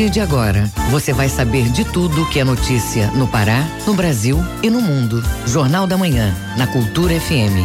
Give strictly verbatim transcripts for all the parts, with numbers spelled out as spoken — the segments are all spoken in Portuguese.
partir de agora, você vai saber de tudo que é notícia no Pará, no Brasil e no mundo. Jornal da Manhã, na Cultura F M.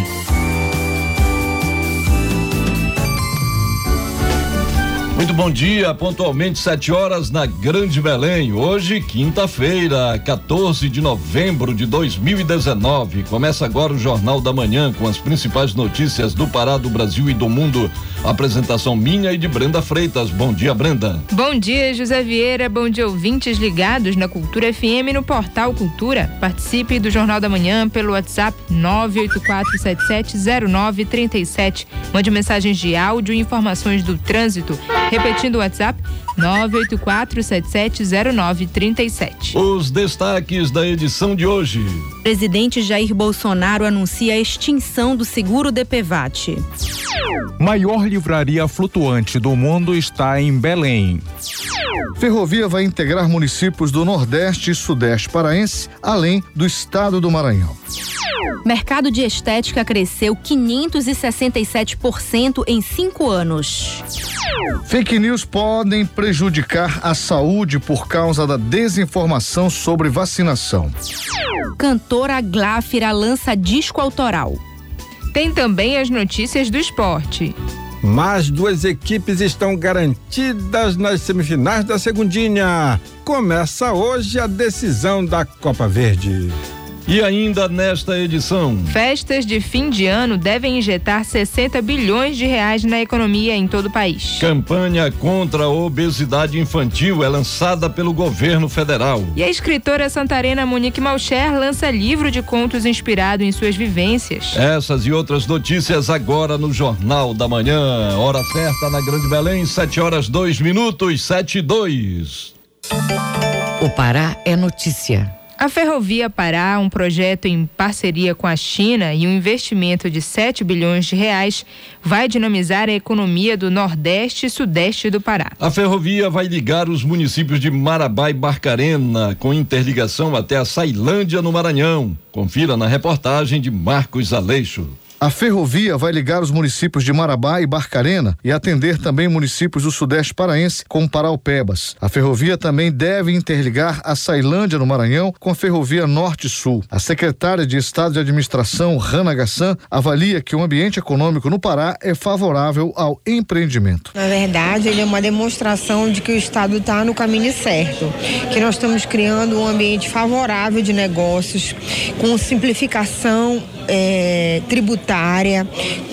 Muito bom dia, pontualmente sete horas na Grande Belém. Hoje, quinta-feira, quatorze de novembro de dois mil e dezenove. Começa agora o Jornal da Manhã com as principais notícias do Pará, do Brasil e do mundo. Apresentação minha e de Brenda Freitas. Bom dia, Brenda. Bom dia, José Vieira. Bom dia, ouvintes ligados na Cultura F M e no Portal Cultura. Participe do Jornal da Manhã pelo WhatsApp nove oito quatro sete sete zero nove três sete. Mande mensagens de áudio e informações do trânsito. Repetindo o WhatsApp, nove oito quatro sete sete zero nove três sete. Os destaques da edição de hoje. Presidente Jair Bolsonaro anuncia a extinção do seguro D P V A T. Maior livraria flutuante do mundo está em Belém. Ferrovia vai integrar municípios do Nordeste e Sudeste paraense, além do estado do Maranhão. Mercado de estética cresceu quinhentos e sessenta e sete por cento em cinco anos. Fake news podem prejudicar a saúde por causa da desinformação sobre vacinação. Cantora Gláfira lança disco autoral. Tem também as notícias do esporte. Mais duas equipes estão garantidas nas semifinais da Segundinha. Começa hoje a decisão da Copa Verde. E ainda nesta edição. Festas de fim de ano devem injetar sessenta bilhões de reais na economia em todo o país. Campanha contra a obesidade infantil é lançada pelo governo federal. E a escritora santarena Monique Malcher lança livro de contos inspirado em suas vivências. Essas e outras notícias agora no Jornal da Manhã. Hora certa na Grande Belém, sete horas dois minutos, sete e dois. O Pará é notícia. A Ferrovia Pará, um projeto em parceria com a China e um investimento de sete bilhões de reais, vai dinamizar a economia do Nordeste e Sudeste do Pará. A ferrovia vai ligar os municípios de Marabá e Barcarena, com interligação até a Sailândia, no Maranhão. Confira na reportagem de Marcos Aleixo. A ferrovia vai ligar os municípios de Marabá e Barcarena e atender também municípios do Sudeste Paraense com Paraupebas. A ferrovia também deve interligar a Sailândia, no Maranhão, com a Ferrovia Norte-Sul. A secretária de Estado de Administração, Rana Gaçan, avalia que o ambiente econômico no Pará é favorável ao empreendimento. Na verdade, ele é uma demonstração de que o Estado está no caminho certo, que nós estamos criando um ambiente favorável de negócios, com simplificação É, tributária,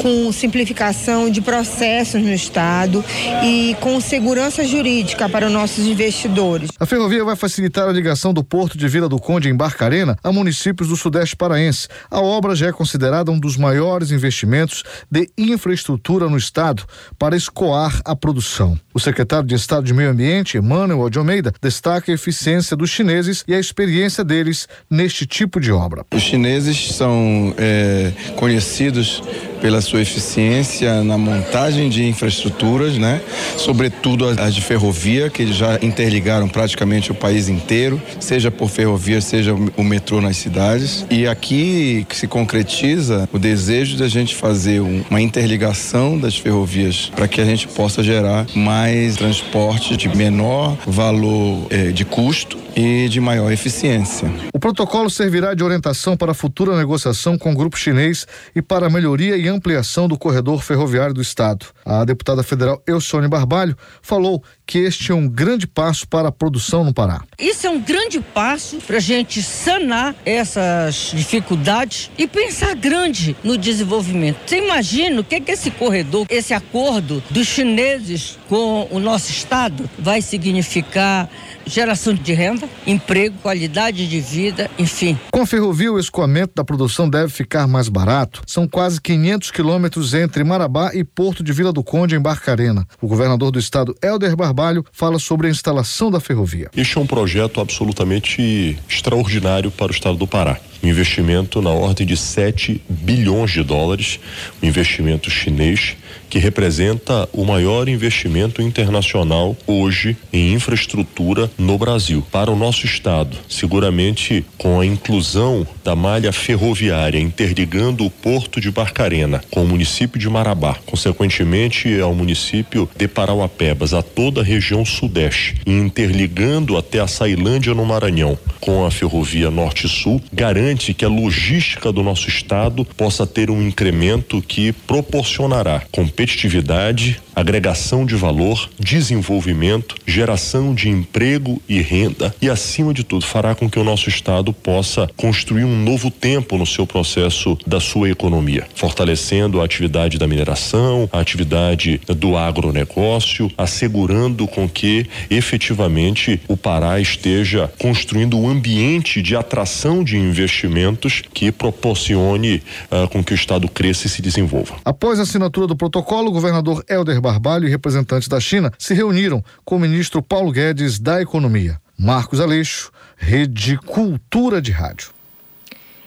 com simplificação de processos no Estado e com segurança jurídica para os nossos investidores. A ferrovia vai facilitar a ligação do Porto de Vila do Conde, em Barcarena, a municípios do Sudeste Paraense. A obra já é considerada um dos maiores investimentos de infraestrutura no Estado para escoar a produção. O secretário de Estado de Meio Ambiente, Emanuel Almeida, destaca a eficiência dos chineses e a experiência deles neste tipo de obra. Os chineses são É, conhecidos pela sua eficiência na montagem de infraestruturas, né? Sobretudo as de ferrovia, que eles já interligaram praticamente o país inteiro, seja por ferrovia, seja o metrô nas cidades. E aqui que se concretiza o desejo da gente fazer uma interligação das ferrovias para que a gente possa gerar mais transporte de menor valor eh, de custo e de maior eficiência. O protocolo servirá de orientação para a futura negociação com o grupo chinês e para a melhoria e ampliação do corredor ferroviário do Estado. A deputada federal Elsoni Barbalho falou que este é um grande passo para a produção no Pará. Isso é um grande passo para a gente sanar essas dificuldades e pensar grande no desenvolvimento. Você imagina o que, é que esse corredor, esse acordo dos chineses com o nosso Estado vai significar? Geração de renda, emprego, qualidade de vida, enfim. Com a ferrovia, o escoamento da produção deve ficar mais barato. São quase quinhentos quilômetros entre Marabá e Porto de Vila do Conde, em Barcarena. O governador do estado, Helder Barbalho, fala sobre a instalação da ferrovia. Este é um projeto absolutamente extraordinário para o estado do Pará. Um investimento na ordem de sete bilhões de dólares, um investimento chinês que representa o maior investimento internacional hoje em infraestrutura no Brasil, para o nosso estado. Seguramente, com a inclusão da malha ferroviária interligando o porto de Barcarena com o município de Marabá, consequentemente ao município de Parauapebas, a toda a região sudeste, e interligando até a Sailândia no Maranhão com a ferrovia norte-sul, garante que a logística do nosso estado possa ter um incremento que proporcionará competitividade, agregação de valor, desenvolvimento, geração de emprego e renda, e acima de tudo fará com que o nosso estado possa construir um novo tempo no seu processo da sua economia, fortalecendo a atividade da mineração, a atividade do agronegócio, assegurando com que efetivamente o Pará esteja construindo um ambiente de atração de investimentos que proporcione uh, com que o estado cresça e se desenvolva. Após a assinatura do protocolo, o governador Helder Barbalho e representantes da China se reuniram com o ministro Paulo Guedes da Economia. Marcos Aleixo, Rede Cultura de Rádio.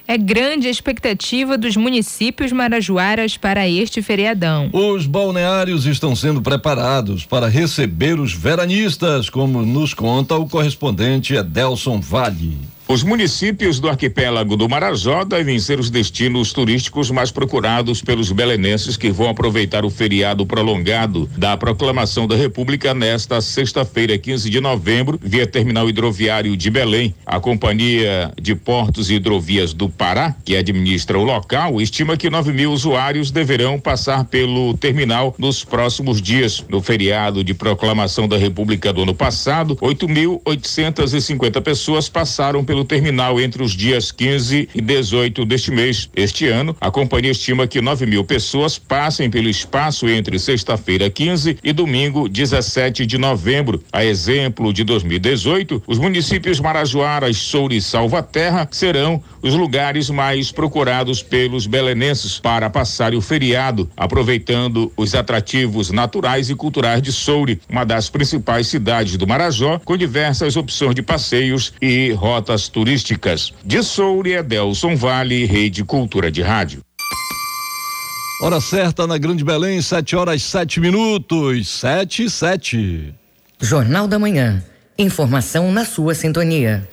É grande a expectativa dos municípios marajoaras para este feriadão. Os balneários estão sendo preparados para receber os veranistas, como nos conta o correspondente Adelson Vale. Os municípios do arquipélago do Marajó devem ser os destinos turísticos mais procurados pelos belenenses que vão aproveitar o feriado prolongado da proclamação da República nesta sexta-feira, quinze de novembro, via terminal hidroviário de Belém. A Companhia de Portos e Hidrovias do Pará, que administra o local, estima que nove mil usuários deverão passar pelo terminal nos próximos dias. No feriado de proclamação da República do ano passado, oito mil oitocentas e cinquenta pessoas passaram pelo pelo terminal entre os dias quinze e dezoito deste mês. Este ano, a companhia estima que nove mil pessoas passem pelo espaço entre sexta-feira quinze e domingo dezessete de novembro. A exemplo de dois mil e dezoito, os municípios marajoaras, Soure e Salvaterra serão os lugares mais procurados pelos belenenses para passar o feriado, aproveitando os atrativos naturais e culturais de Soure, uma das principais cidades do Marajó, com diversas opções de passeios e rotas turísticas. De Soure, Adelson Vale, Rede Cultura de Rádio. Hora certa na Grande Belém, sete horas sete minutos, sete e sete. Jornal da Manhã, informação na sua sintonia.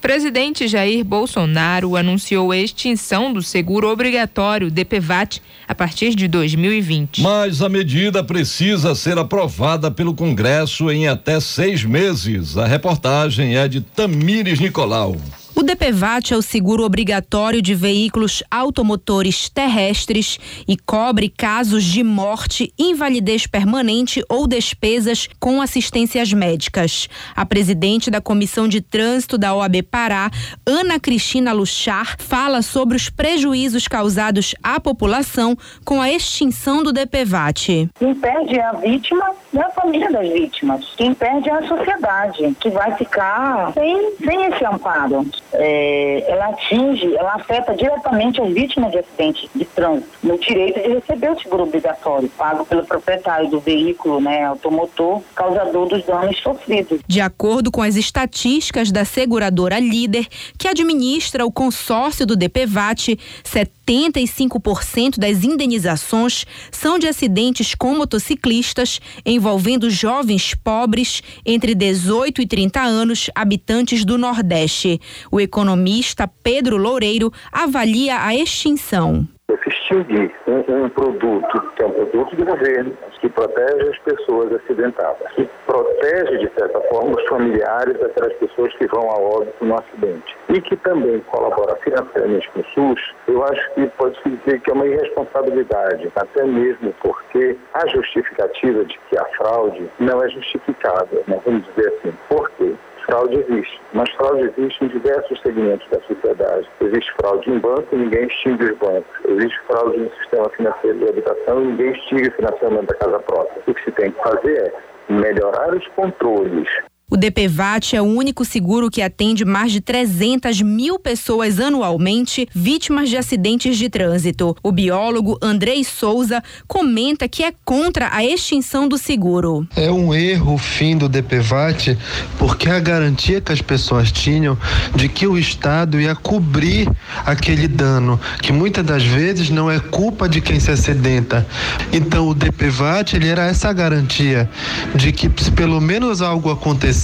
Presidente Jair Bolsonaro anunciou a extinção do seguro obrigatório D P V A T a partir de dois mil e vinte. Mas a medida precisa ser aprovada pelo Congresso em até seis meses. A reportagem é de Tamires Nicolau. O D P V A T é o seguro obrigatório de veículos automotores terrestres e cobre casos de morte, invalidez permanente ou despesas com assistências médicas. A presidente da Comissão de Trânsito da O A B Pará, Ana Cristina Luchar, fala sobre os prejuízos causados à população com a extinção do D P V A T. Quem perde é a vítima e a família das vítimas. Quem perde é a sociedade, que vai ficar sem, sem esse amparo. É, ela atinge, ela afeta diretamente as vítimas de acidente de trânsito no direito de receber o seguro obrigatório pago pelo proprietário do veículo, né, automotor, causador dos danos sofridos. De acordo com as estatísticas da seguradora Líder, que administra o consórcio do D P V A T, setenta e cinco por cento das indenizações são de acidentes com motociclistas envolvendo jovens pobres entre dezoito e trinta anos, habitantes do Nordeste. O economista Pedro Loureiro avalia a extinção. Extinguir um, um produto que é um produto de governo, que protege as pessoas acidentadas, que protege, de certa forma, os familiares daquelas pessoas que vão a óbito no acidente e que também colabora financeiramente com o SUS, eu acho que pode-se dizer que é uma irresponsabilidade, até mesmo porque a justificativa de que a fraude não é justificada, né? Vamos dizer assim, por quê? Fraude existe, mas fraude existe em diversos segmentos da sociedade. Existe fraude em banco e ninguém extingue os bancos. Existe fraude no sistema financeiro de habitação e ninguém extingue o financiamento da casa própria. O que se tem que fazer é melhorar os controles. O D P V A T é o único seguro que atende mais de trezentas mil pessoas anualmente vítimas de acidentes de trânsito. O biólogo Andrei Souza comenta que é contra a extinção do seguro. É um erro o fim do D P V A T, porque a garantia que as pessoas tinham de que o Estado ia cobrir aquele dano, que muitas das vezes não é culpa de quem se acidenta. Então o D P V A T ele era essa garantia de que se pelo menos algo acontecesse,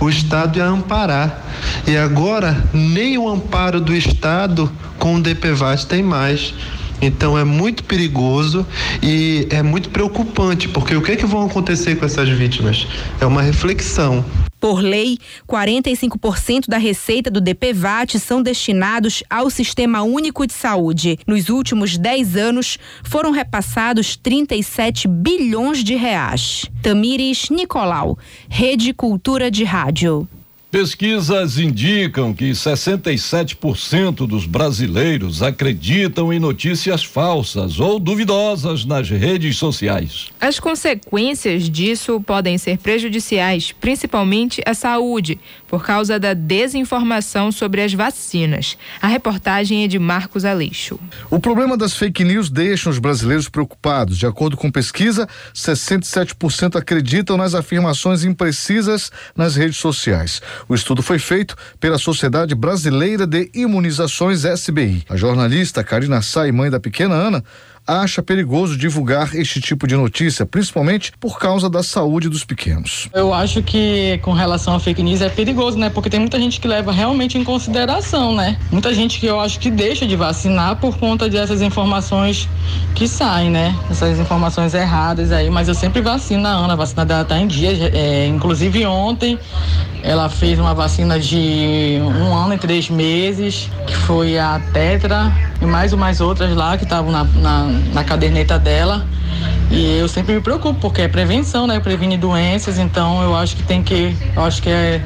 o Estado ia amparar. E agora, nem o amparo do Estado com o D P V A T tem mais. Então é muito perigoso e é muito preocupante, porque o que é que vão acontecer com essas vítimas? É uma reflexão. Por lei, quarenta e cinco por cento da receita do D P V A T são destinados ao Sistema Único de Saúde. Nos últimos dez anos, foram repassados trinta e sete bilhões de reais. Tamires Nicolau, Rede Cultura de Rádio. Pesquisas indicam que sessenta e sete por cento dos brasileiros acreditam em notícias falsas ou duvidosas nas redes sociais. As consequências disso podem ser prejudiciais, principalmente à saúde, por causa da desinformação sobre as vacinas. A reportagem é de Marcos Aleixo. O problema das fake news deixa os brasileiros preocupados. De acordo com pesquisa, sessenta e sete por cento acreditam nas afirmações imprecisas nas redes sociais. O estudo foi feito pela Sociedade Brasileira de Imunizações, S B I. A jornalista Karina Sá, mãe da pequena Ana, acha perigoso divulgar este tipo de notícia, principalmente por causa da saúde dos pequenos. Eu acho que com relação a fake news é perigoso, né? Porque tem muita gente que leva realmente em consideração, né? Muita gente que eu acho que deixa de vacinar por conta dessas informações que saem, né? Essas informações erradas aí, mas eu sempre vacino a Ana, a vacina dela tá em dia, é, inclusive ontem ela fez uma vacina de um ano e três meses, que foi a tetra e mais umas outras lá que estavam na, na na caderneta dela, e eu sempre me preocupo, porque é prevenção, né? Previne doenças, então eu acho que tem que, eu acho que é,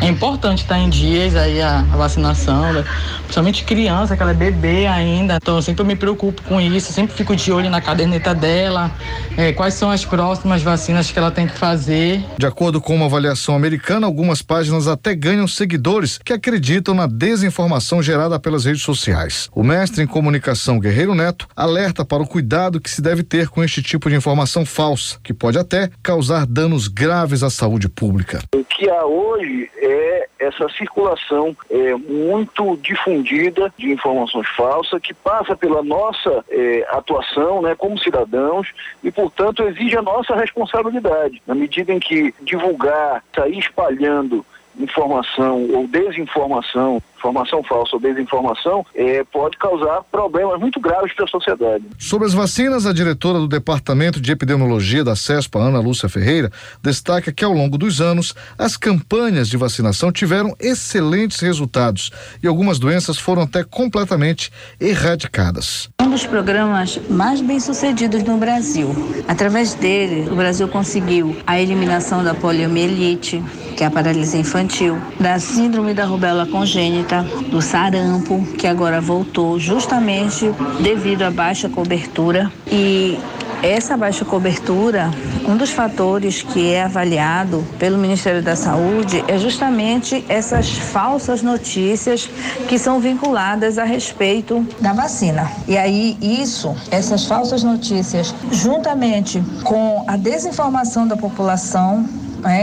é importante estar em dias aí a, a vacinação, né? Principalmente criança, que ela é bebê ainda, então eu sempre me preocupo com isso, eu sempre fico de olho na caderneta dela, é, quais são as próximas vacinas que ela tem que fazer. De acordo com uma avaliação americana, algumas páginas até ganham seguidores que acreditam na desinformação gerada pelas redes sociais. O mestre em comunicação Guerreiro Neto alerta para o cuidado que se deve ter com este tipo de informação falsa, que pode até causar danos graves à saúde pública. O que há hoje é essa circulação é, muito difundida de informações falsas, que passa pela nossa é, atuação, né, como cidadãos, e portanto exige a nossa responsabilidade. Na medida em que divulgar, sair espalhando informação ou desinformação, informação falsa ou desinformação, é, pode causar problemas muito graves para a sociedade. Sobre as vacinas, a diretora do Departamento de Epidemiologia da CESPA, Ana Lúcia Ferreira, destaca que ao longo dos anos, as campanhas de vacinação tiveram excelentes resultados e algumas doenças foram até completamente erradicadas. Um dos programas mais bem-sucedidos no Brasil. Através dele, o Brasil conseguiu a eliminação da poliomielite, que é a paralisia infantil, da síndrome da rubéola congênita, do sarampo, que agora voltou justamente devido à baixa cobertura. E essa baixa cobertura, um dos fatores que é avaliado pelo Ministério da Saúde é justamente essas falsas notícias que são vinculadas a respeito da vacina. E aí isso, essas falsas notícias, juntamente com a desinformação da população,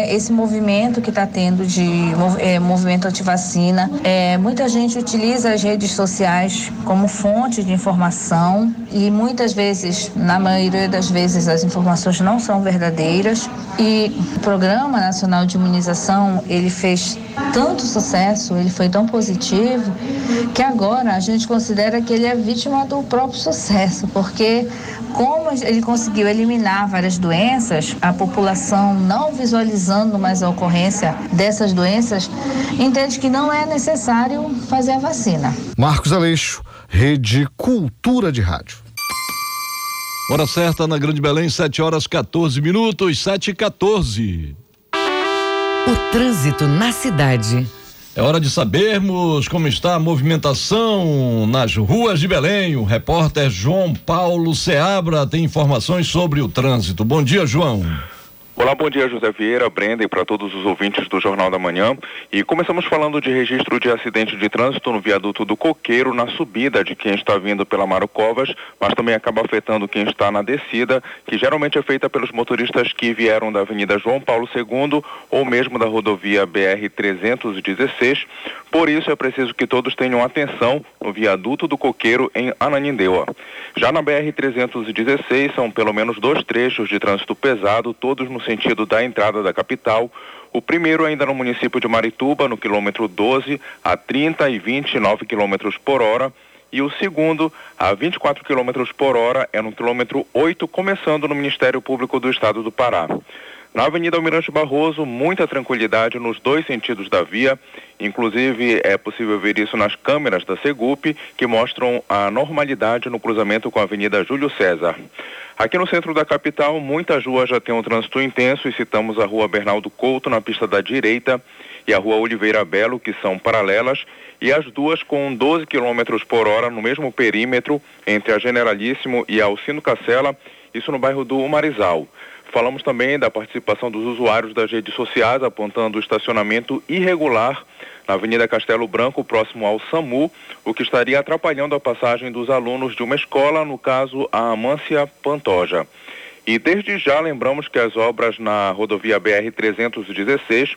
esse movimento que está tendo de é, movimento antivacina, é, muita gente utiliza as redes sociais como fonte de informação e muitas vezes, na maioria das vezes, as informações não são verdadeiras. E o Programa Nacional de Imunização, ele fez tanto sucesso, ele foi tão positivo, que agora a gente considera que ele é vítima do próprio sucesso, porque como ele conseguiu eliminar várias doenças, a população não visualiza analisando mais a ocorrência dessas doenças, entende que não é necessário fazer a vacina. Marcos Aleixo, Rede Cultura de Rádio. Hora certa na Grande Belém, sete horas quatorze minutos, sete e quatorze. O trânsito na cidade. É hora de sabermos como está a movimentação nas ruas de Belém. O repórter João Paulo Seabra tem informações sobre o trânsito. Bom dia, João. Olá, bom dia, José Vieira, Brenda e para todos os ouvintes do Jornal da Manhã. E começamos falando de registro de acidente de trânsito no viaduto do Coqueiro, na subida de quem está vindo pela Mário Covas, mas também acaba afetando quem está na descida, que geralmente é feita pelos motoristas que vieram da Avenida João Paulo segundo ou mesmo da rodovia B R trezentos e dezesseis. Por isso é preciso que todos tenham atenção no viaduto do Coqueiro, em Ananindeua. Já na B R trezentos e dezesseis, são pelo menos dois trechos de trânsito pesado, todos no sentido da entrada da capital. O primeiro ainda no município de Marituba, no quilômetro doze, a trinta e vinte e nove quilômetros por hora. E o segundo, a vinte e quatro quilômetros por hora, é no quilômetro oito, começando no Ministério Público do Estado do Pará. Na Avenida Almirante Barroso, muita tranquilidade nos dois sentidos da via. Inclusive, é possível ver isso nas câmeras da Segup, que mostram a normalidade no cruzamento com a Avenida Júlio César. Aqui no centro da capital, muitas ruas já têm um trânsito intenso e citamos a Rua Bernardo Couto, na pista da direita, e a Rua Oliveira Belo, que são paralelas, e as duas com doze quilômetros por hora no mesmo perímetro, entre a Generalíssimo e a Alcino Cassela, isso no bairro do Marizal. Falamos também da participação dos usuários das redes sociais, apontando o estacionamento irregular na Avenida Castelo Branco, próximo ao SAMU, o que estaria atrapalhando a passagem dos alunos de uma escola, no caso, a Amância Pantoja. E desde já lembramos que as obras na rodovia B R trezentos e dezesseis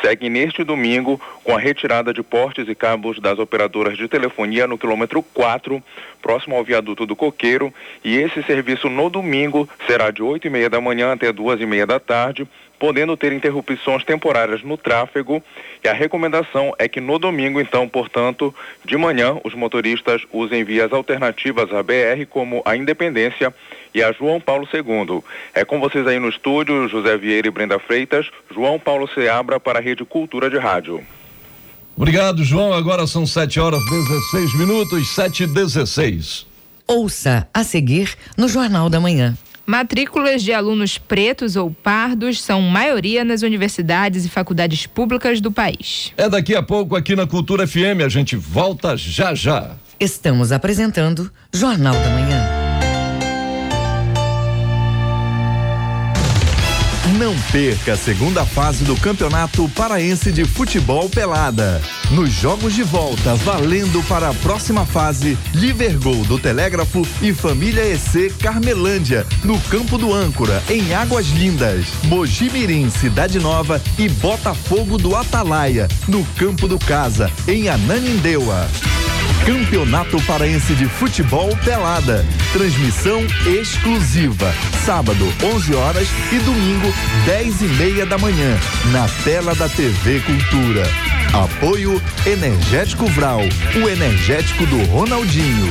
seguem neste domingo com a retirada de portes e cabos das operadoras de telefonia no quilômetro quatro, próximo ao viaduto do Coqueiro, e esse serviço no domingo será de oito e meia da manhã até duas e meia da tarde, podendo ter interrupções temporárias no tráfego, e a recomendação é que no domingo, então, portanto, de manhã, os motoristas usem vias alternativas à B R, como a Independência e a João Paulo segundo. É com vocês aí no estúdio, José Vieira e Brenda Freitas, João Paulo Seabra para a Rede Cultura de Rádio. Obrigado, João. Agora são sete horas dezesseis minutos, sete e dezesseis. Ouça a seguir no Jornal da Manhã. Matrículas de alunos pretos ou pardos são maioria nas universidades e faculdades públicas do país. É daqui a pouco aqui na Cultura F M, a gente volta já já. Estamos apresentando Jornal da Manhã. Não perca a segunda fase do Campeonato Paraense de Futebol Pelada. Nos jogos de volta, valendo para a próxima fase, Livergol do Telégrafo e Família E C Carmelândia, no Campo do Âncora, em Águas Lindas. Mogi Mirim, Cidade Nova e Botafogo do Atalaia, no Campo do Casa, em Ananindeua. Campeonato Paraense de Futebol Pelada. Transmissão exclusiva. Sábado, onze horas e domingo, dez e meia da manhã. Na tela da T V Cultura. Apoio Energético Vral, o energético do Ronaldinho.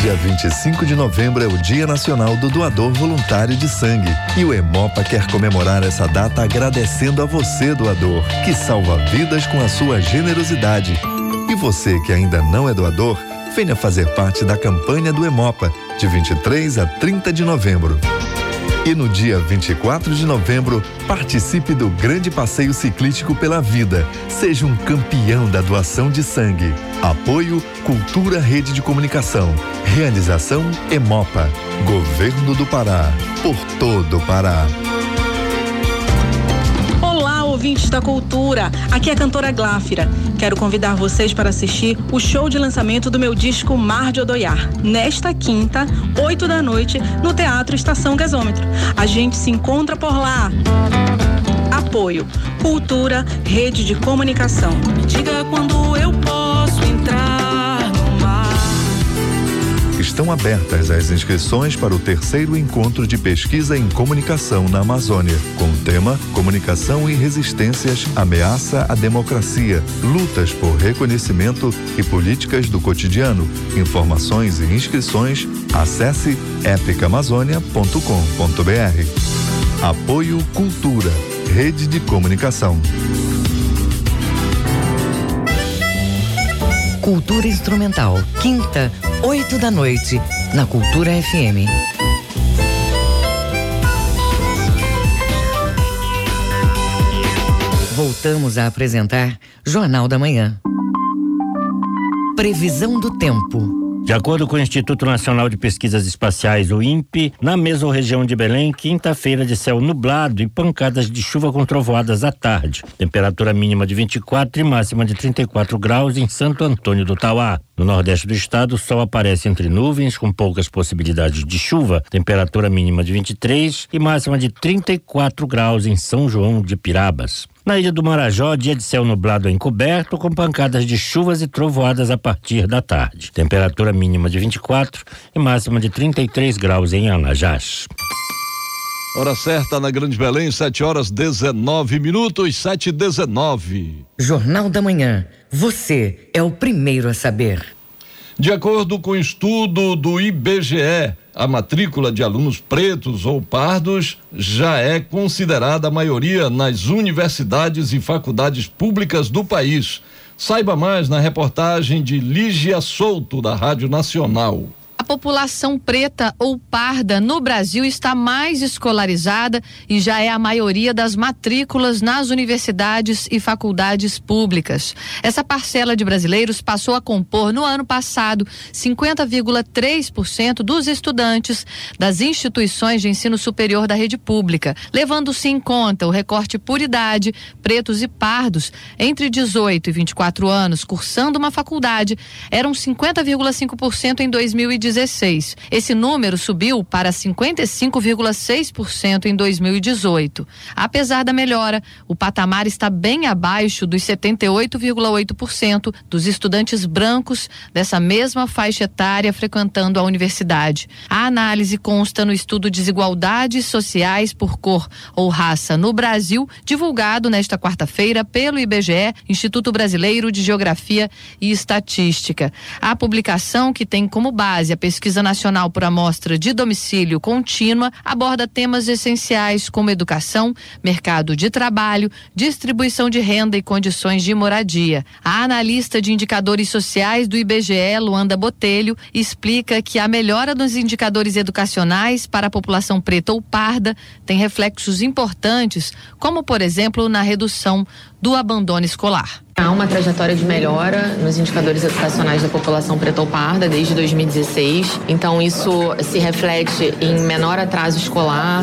Dia vinte e cinco de novembro é o Dia Nacional do Doador Voluntário de Sangue. E o Hemopa quer comemorar essa data agradecendo a você, doador, que salva vidas com a sua generosidade. E você que ainda não é doador, venha fazer parte da campanha do Hemopa, de vinte e três a trinta de novembro. E no dia vinte e quatro de novembro, participe do Grande Passeio Ciclístico pela Vida. Seja um campeão da doação de sangue. Apoio Cultura Rede de Comunicação. Realização Hemopa. Governo do Pará. Por todo o Pará. Ouvintes da Cultura, aqui é a cantora Gláfira. Quero convidar vocês para assistir o show de lançamento do meu disco Mar de Odoiar, nesta quinta, oito da noite, no Teatro Estação Gasômetro. A gente se encontra por lá. Apoio, Cultura, Rede de Comunicação. Me diga quando eu posso entrar no mar. Estão abertas as inscrições para o terceiro encontro de pesquisa em comunicação na Amazônia, com o tema Comunicação e Resistências, Ameaça à Democracia, Lutas por Reconhecimento e Políticas do Cotidiano. Informações e inscrições, acesse epic amazônia ponto com ponto b r. Apoio Cultura, Rede de Comunicação. Cultura Instrumental, quinta, oito da noite, na Cultura F M. Voltamos a apresentar Jornal da Manhã. Previsão do tempo. De acordo com o Instituto Nacional de Pesquisas Espaciais, o I N P E, na mesma região de Belém, quinta-feira de céu nublado e pancadas de chuva com trovoadas à tarde. Temperatura mínima de vinte e quatro e máxima de trinta e quatro graus em Santo Antônio do Tauá. No nordeste do estado, o sol aparece entre nuvens com poucas possibilidades de chuva. Temperatura mínima de vinte e três e máxima de trinta e quatro graus em São João de Pirabas. Na ilha do Marajó, dia de céu nublado encoberto, com pancadas de chuvas e trovoadas a partir da tarde. Temperatura mínima de vinte e quatro e máxima de trinta e três graus em Anajás. Hora certa na Grande Belém, sete horas dezenove minutos, sete e dezenove. Jornal da Manhã. Você é o primeiro a saber. De acordo com o estudo do I B G E, a matrícula de alunos pretos ou pardos já é considerada a maioria nas universidades e faculdades públicas do país. Saiba mais na reportagem de Lígia Souto, da Rádio Nacional. A população preta ou parda no Brasil está mais escolarizada e já é a maioria das matrículas nas universidades e faculdades públicas. Essa parcela de brasileiros passou a compor no ano passado cinquenta vírgula três por cento dos estudantes das instituições de ensino superior da rede pública, levando-se em conta o recorte por idade, pretos e pardos entre dezoito e vinte e quatro anos cursando uma faculdade eram cinquenta vírgula cinco por cento em dois mil e dezoito. Esse número subiu para cinquenta e cinco vírgula seis por cento em dois mil e dezoito. Apesar da melhora, o patamar está bem abaixo dos setenta e oito vírgula oito por cento dos estudantes brancos dessa mesma faixa etária frequentando a universidade. A análise consta no estudo Desigualdades Sociais por Cor ou Raça no Brasil, divulgado nesta quarta-feira pelo I B G E, Instituto Brasileiro de Geografia e Estatística. A publicação, que tem como base a Pesquisa Nacional por Amostra de Domicílio Contínua, aborda temas essenciais como educação, mercado de trabalho, distribuição de renda e condições de moradia. A analista de indicadores sociais do I B G E, Luanda Botelho, explica que a melhora dos indicadores educacionais para a população preta ou parda tem reflexos importantes, como, por exemplo, na redução do abandono escolar. Há uma trajetória de melhora nos indicadores educacionais da população preta ou parda desde dois mil e dezesseis, então isso se reflete em menor atraso escolar,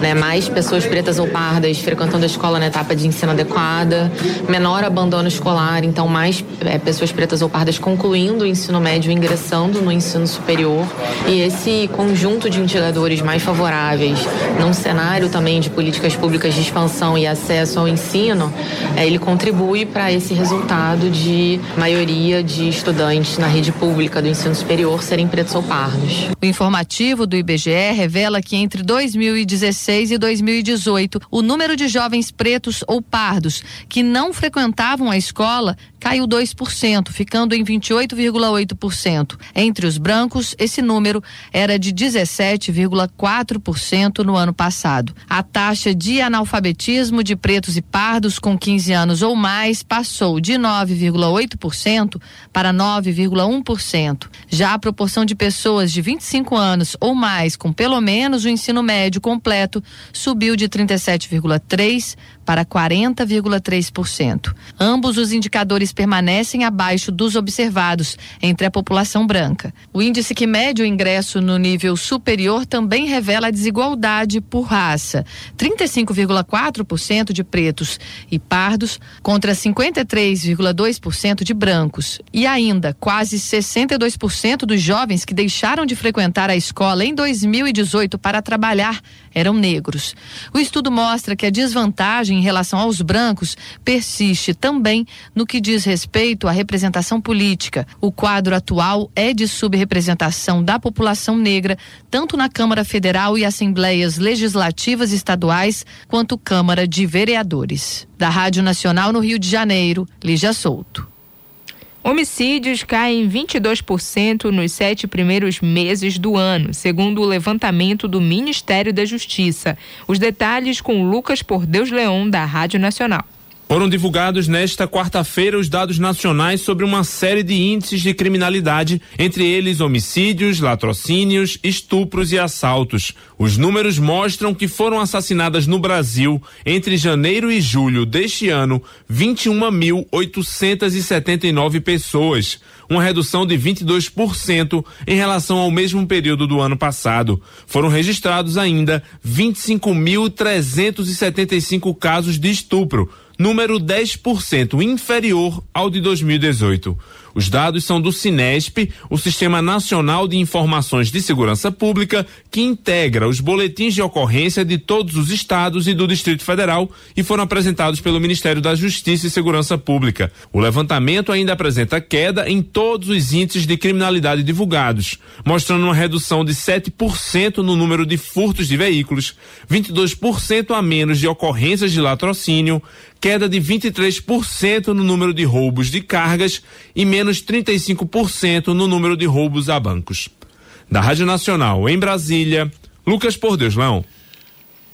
né? Mais pessoas pretas ou pardas frequentando a escola na etapa de ensino adequada, menor abandono escolar, então mais é, pessoas pretas ou pardas concluindo o ensino médio e ingressando no ensino superior, e esse conjunto de indicadores mais favoráveis num cenário também de políticas públicas de expansão e acesso ao ensino, é, ele contribui para esse Esse resultado de maioria de estudantes na rede pública do ensino superior serem pretos ou pardos. O informativo do I B G E revela que entre dois mil e dezesseis e dois mil e dezoito, o número de jovens pretos ou pardos que não frequentavam a escola caiu dois por cento, ficando em vinte e oito vírgula oito por cento. Entre os brancos, esse número era de dezessete vírgula quatro por cento no ano passado. A taxa de analfabetismo de pretos e pardos com quinze anos ou mais passou de nove vírgula oito por cento para nove vírgula um por cento. Já a proporção de pessoas de vinte e cinco anos ou mais com pelo menos o ensino médio completo subiu de trinta e sete vírgula três por cento para quarenta vírgula três por cento. Ambos os indicadores permanecem abaixo dos observados entre a população branca. O índice que mede o ingresso no nível superior também revela a desigualdade por raça. trinta e cinco vírgula quatro por cento de pretos e pardos contra cinquenta e três vírgula dois por cento de brancos. E ainda, quase sessenta e dois por cento dos jovens que deixaram de frequentar a escola em dois mil e dezoito para trabalhar eram negros. O estudo mostra que a desvantagem em relação aos brancos persiste também no que diz respeito à representação política. O quadro atual é de subrepresentação da população negra, tanto na Câmara Federal e Assembleias Legislativas Estaduais, quanto Câmara de Vereadores. Da Rádio Nacional no Rio de Janeiro, Lígia Souto. Homicídios caem vinte e dois por cento nos sete primeiros meses do ano, segundo o levantamento do Ministério da Justiça. Os detalhes com Lucas Pordeus Leon, da Rádio Nacional. Foram divulgados nesta quarta-feira os dados nacionais sobre uma série de índices de criminalidade, entre eles homicídios, latrocínios, estupros e assaltos. Os números mostram que foram assassinadas no Brasil, entre janeiro e julho deste ano, vinte e um mil oitocentas e setenta e nove pessoas, uma redução de vinte e dois por cento em relação ao mesmo período do ano passado. Foram registrados ainda vinte e cinco mil trezentos e setenta e cinco casos de estupro, número dez por cento inferior ao de dois mil e dezoito. Os dados são do Sinesp, o Sistema Nacional de Informações de Segurança Pública, que integra os boletins de ocorrência de todos os estados e do Distrito Federal, e foram apresentados pelo Ministério da Justiça e Segurança Pública. O levantamento ainda apresenta queda em todos os índices de criminalidade divulgados, mostrando uma redução de sete por cento no número de furtos de veículos, vinte e dois por cento a menos de ocorrências de latrocínio, queda de vinte e três por cento no número de roubos de cargas e menos trinta e cinco por cento no número de roubos a bancos. Da Rádio Nacional, em Brasília, Lucas Pordeus Leon.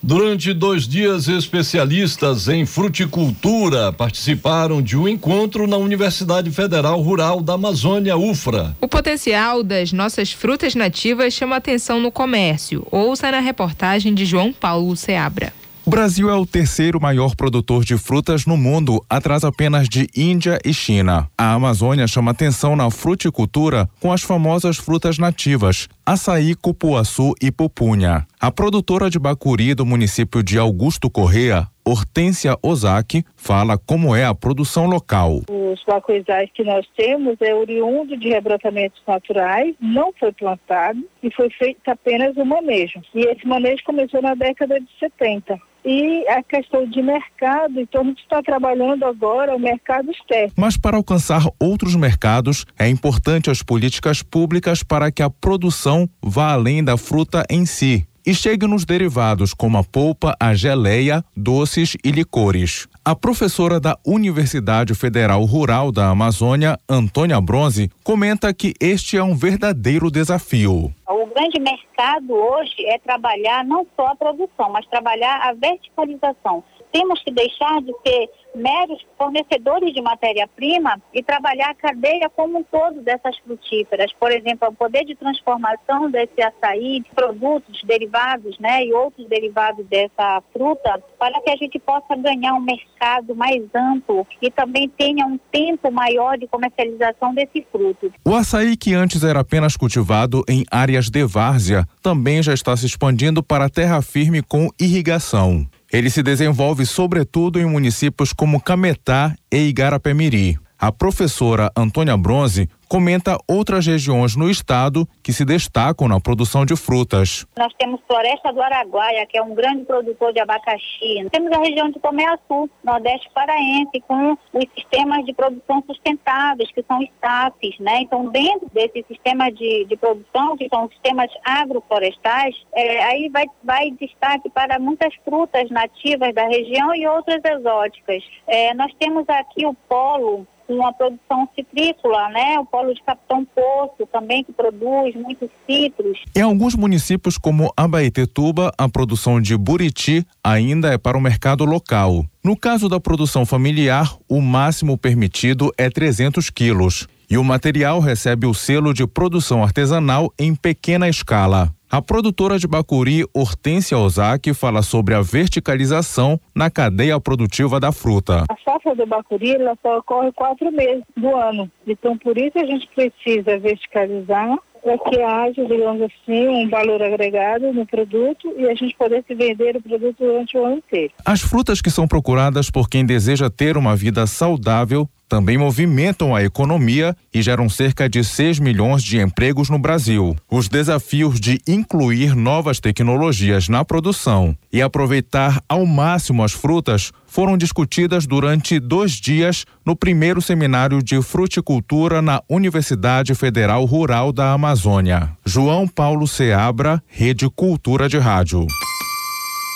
Durante dois dias, especialistas em fruticultura participaram de um encontro na Universidade Federal Rural da Amazônia, U F R A. O potencial das nossas frutas nativas chama atenção no comércio. Ouça na reportagem de João Paulo Seabra. O Brasil é o terceiro maior produtor de frutas no mundo, atrás apenas de Índia e China. A Amazônia chama atenção na fruticultura com as famosas frutas nativas, açaí, cupuaçu e pupunha. A produtora de bacuri do município de Augusto Corrêa, Hortência Ozaki, fala como é a produção local. Os bacurizais que nós temos é oriundo de rebrotamentos naturais, não foi plantado e foi feito apenas o manejo. E esse manejo começou na década de setenta. E a questão de mercado, então a gente está trabalhando agora o mercado externo. Mas para alcançar outros mercados, é importante as políticas públicas para que a produção vá além da fruta em si e chegue nos derivados, como a polpa, a geleia, doces e licores. A professora da Universidade Federal Rural da Amazônia, Antônia Bronzi, comenta que este é um verdadeiro desafio. O grande mercado hoje é trabalhar não só a produção, mas trabalhar a verticalização. Temos que deixar de ser meros fornecedores de matéria-prima e trabalhar a cadeia como um todo dessas frutíferas. Por exemplo, o poder de transformação desse açaí, de produtos derivados, né, e outros derivados dessa fruta, para que a gente possa ganhar um mercado mais amplo e também tenha um tempo maior de comercialização desse fruto. O açaí, que antes era apenas cultivado em áreas de várzea, também já está se expandindo para terra firme com irrigação. Ele se desenvolve sobretudo em municípios como Cametá e Igarapé-Miri. A professora Antônia Bronzi comenta outras regiões no estado que se destacam na produção de frutas. Nós temos Floresta do Araguaia, que é um grande produtor de abacaxi. Temos a região de Comeaçu, Nordeste Paraense, com os sistemas de produção sustentáveis, que são os S A Fs, né? Então, dentro desse sistema de, de produção, que são os sistemas agroflorestais, é, aí vai, vai destaque para muitas frutas nativas da região e outras exóticas. É, nós temos aqui o polo, uma produção citrícola, né? O polo de Capitão Poço também, que produz muitos citros. Em alguns municípios como Abaetetuba, a produção de buriti ainda é para o mercado local. No caso da produção familiar, o máximo permitido é trezentos quilos. E o material recebe o selo de produção artesanal em pequena escala. A produtora de bacuri, Hortência Ozaki, fala sobre a verticalização na cadeia produtiva da fruta. A safra do bacuri ela só ocorre quatro meses do ano. Então, por isso a gente precisa verticalizar para que haja, digamos assim, um valor agregado no produto e a gente poder se vender o produto durante o ano inteiro. As frutas que são procuradas por quem deseja ter uma vida saudável também movimentam a economia e geram cerca de seis milhões de empregos no Brasil. Os desafios de incluir novas tecnologias na produção e aproveitar ao máximo as frutas foram discutidas durante dois dias no primeiro seminário de fruticultura na Universidade Federal Rural da Amazônia. João Paulo Seabra, Rede Cultura de Rádio.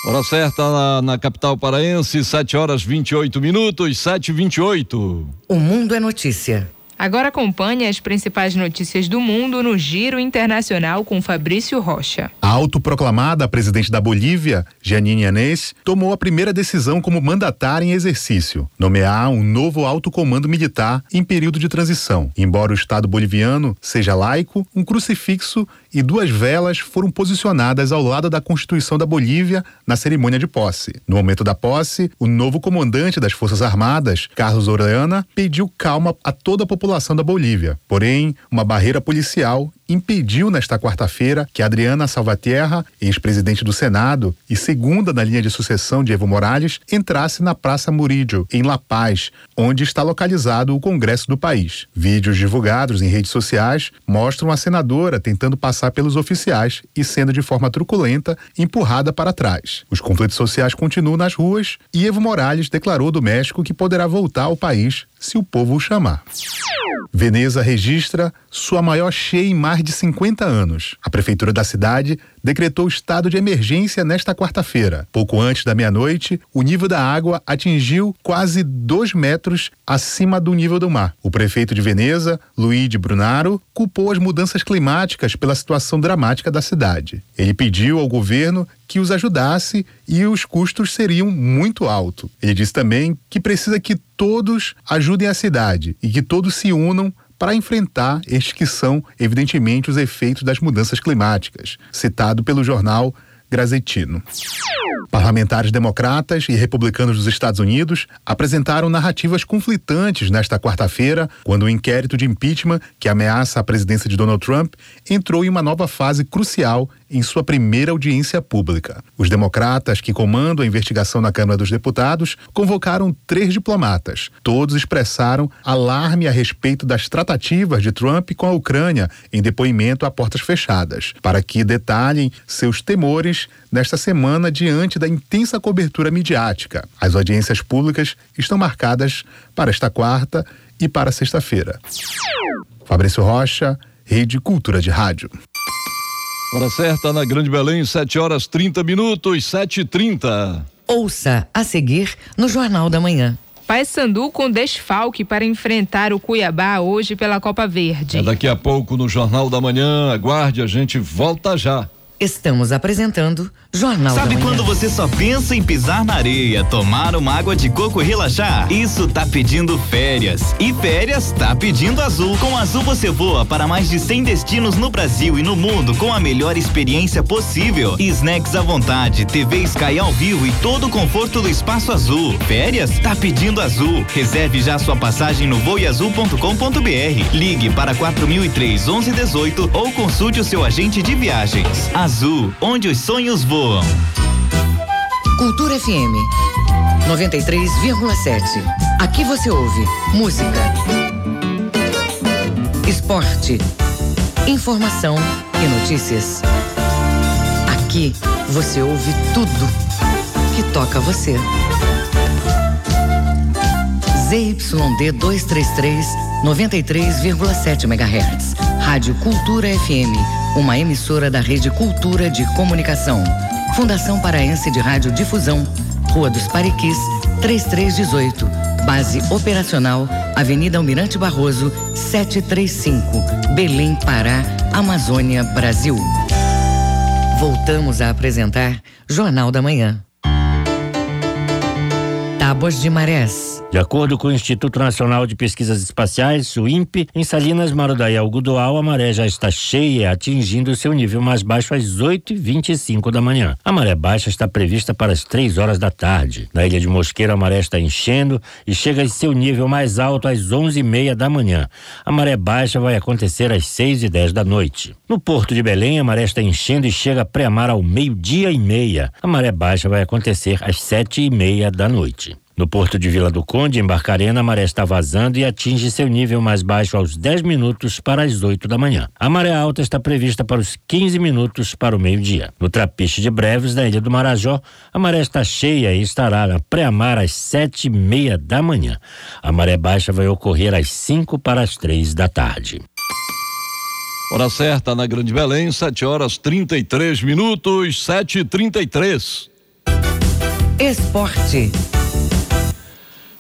Hora certa na, na capital paraense, sete horas vinte e oito minutos, sete e vinte e oito. O Mundo é Notícia. Agora acompanhe as principais notícias do mundo no Giro Internacional com Fabrício Rocha. A autoproclamada presidente da Bolívia, Jeanine Áñez, tomou a primeira decisão como mandatária em exercício, nomear um novo alto comando militar em período de transição. Embora o Estado boliviano seja laico, um crucifixo e duas velas foram posicionadas ao lado da Constituição da Bolívia na cerimônia de posse. No momento da posse, o novo comandante das Forças Armadas, Carlos Orellana, pediu calma a toda a população da Bolívia. Porém, uma barreira policial impediu nesta quarta-feira que Adriana Salvaterra, ex-presidente do Senado e segunda na linha de sucessão de Evo Morales, entrasse na Praça Murillo, em La Paz, onde está localizado o Congresso do país. Vídeos divulgados em redes sociais mostram a senadora tentando passar pelos oficiais e sendo de forma truculenta empurrada para trás. Os conflitos sociais continuam nas ruas e Evo Morales declarou do México que poderá voltar ao país se o povo o chamar. Veneza registra sua maior cheia em mais de cinquenta anos. A prefeitura da cidade decretou estado de emergência nesta quarta-feira. Pouco antes da meia-noite, o nível da água atingiu quase dois metros acima do nível do mar. O prefeito de Veneza, Luigi Brunaro, culpou as mudanças climáticas pela situação dramática da cidade. Ele pediu ao governo que os ajudasse e os custos seriam muito altos. Ele disse também que precisa que todos ajudem a cidade e que todos se unam para enfrentar estes que são, evidentemente, os efeitos das mudanças climáticas, citado pelo jornal Grazetino. Parlamentares democratas e republicanos dos Estados Unidos apresentaram narrativas conflitantes nesta quarta-feira, quando o inquérito de impeachment que ameaça a presidência de Donald Trump entrou em uma nova fase crucial em sua primeira audiência pública. Os democratas que comandam a investigação na Câmara dos Deputados convocaram três diplomatas. Todos expressaram alarme a respeito das tratativas de Trump com a Ucrânia em depoimento a portas fechadas, para que detalhem seus temores nesta semana diante da intensa cobertura midiática. As audiências públicas estão marcadas para esta quarta e para sexta-feira. Fabrício Rocha, Rede Cultura de Rádio. Hora certa na Grande Belém, sete horas trinta minutos, sete e trinta. Ouça a seguir no Jornal da Manhã. Paysandu com desfalque para enfrentar o Cuiabá hoje pela Copa Verde. É daqui a pouco no Jornal da Manhã. Aguarde, a gente volta já. Estamos apresentando Jornal da Manhã. Sabe quando você só pensa em pisar na areia, tomar uma água de coco e relaxar? Isso tá pedindo férias. E férias tá pedindo Azul. Com Azul você voa para mais de cem destinos no Brasil e no mundo com a melhor experiência possível. Snacks à vontade, T V Sky ao vivo e todo o conforto do Espaço Azul. Férias tá pedindo Azul. Reserve já sua passagem no voe azul ponto com ponto b r. Ligue para quatro mil e três, onze dezoito ou consulte o seu agente de viagens. Azul, onde os sonhos voam. Cultura F M noventa e três vírgula sete. Aqui você ouve música, esporte, informação e notícias. Aqui você ouve tudo que toca você. Z Y D duzentos e trinta e três, noventa e três vírgula sete megahertz. Rádio Cultura F M. Uma emissora da Rede Cultura de Comunicação. Fundação Paraense de Rádio Difusão. Rua dos Pariquis, três três um oito. Base Operacional, Avenida Almirante Barroso, setecentos e trinta e cinco. Belém, Pará, Amazônia, Brasil. Voltamos a apresentar Jornal da Manhã. Tábuas de Marés. De acordo com o Instituto Nacional de Pesquisas Espaciais, o I N P E, em Salinas, Marudá e Algodoal, a maré já está cheia, atingindo seu nível mais baixo às oito e vinte e cinco da manhã. A maré baixa está prevista para as três horas da tarde. Na Ilha de Mosqueiro, a maré está enchendo e chega em seu nível mais alto às onze e trinta da manhã. A maré baixa vai acontecer às seis e dez da noite. No Porto de Belém, a maré está enchendo e chega a pré-mar ao meio-dia e meia. A maré baixa vai acontecer às sete e trinta da noite. No porto de Vila do Conde, em Barcarena, a maré está vazando e atinge seu nível mais baixo aos dez minutos para as oito da manhã. A maré alta está prevista para os quinze minutos para o meio-dia. No Trapiche de Breves, na Ilha do Marajó, a maré está cheia e estará na pré-mar às sete e meia da manhã. A maré baixa vai ocorrer às cinco para as três da tarde. Hora certa na Grande Belém, sete horas trinta e três minutos, sete e trinta e três. Esporte.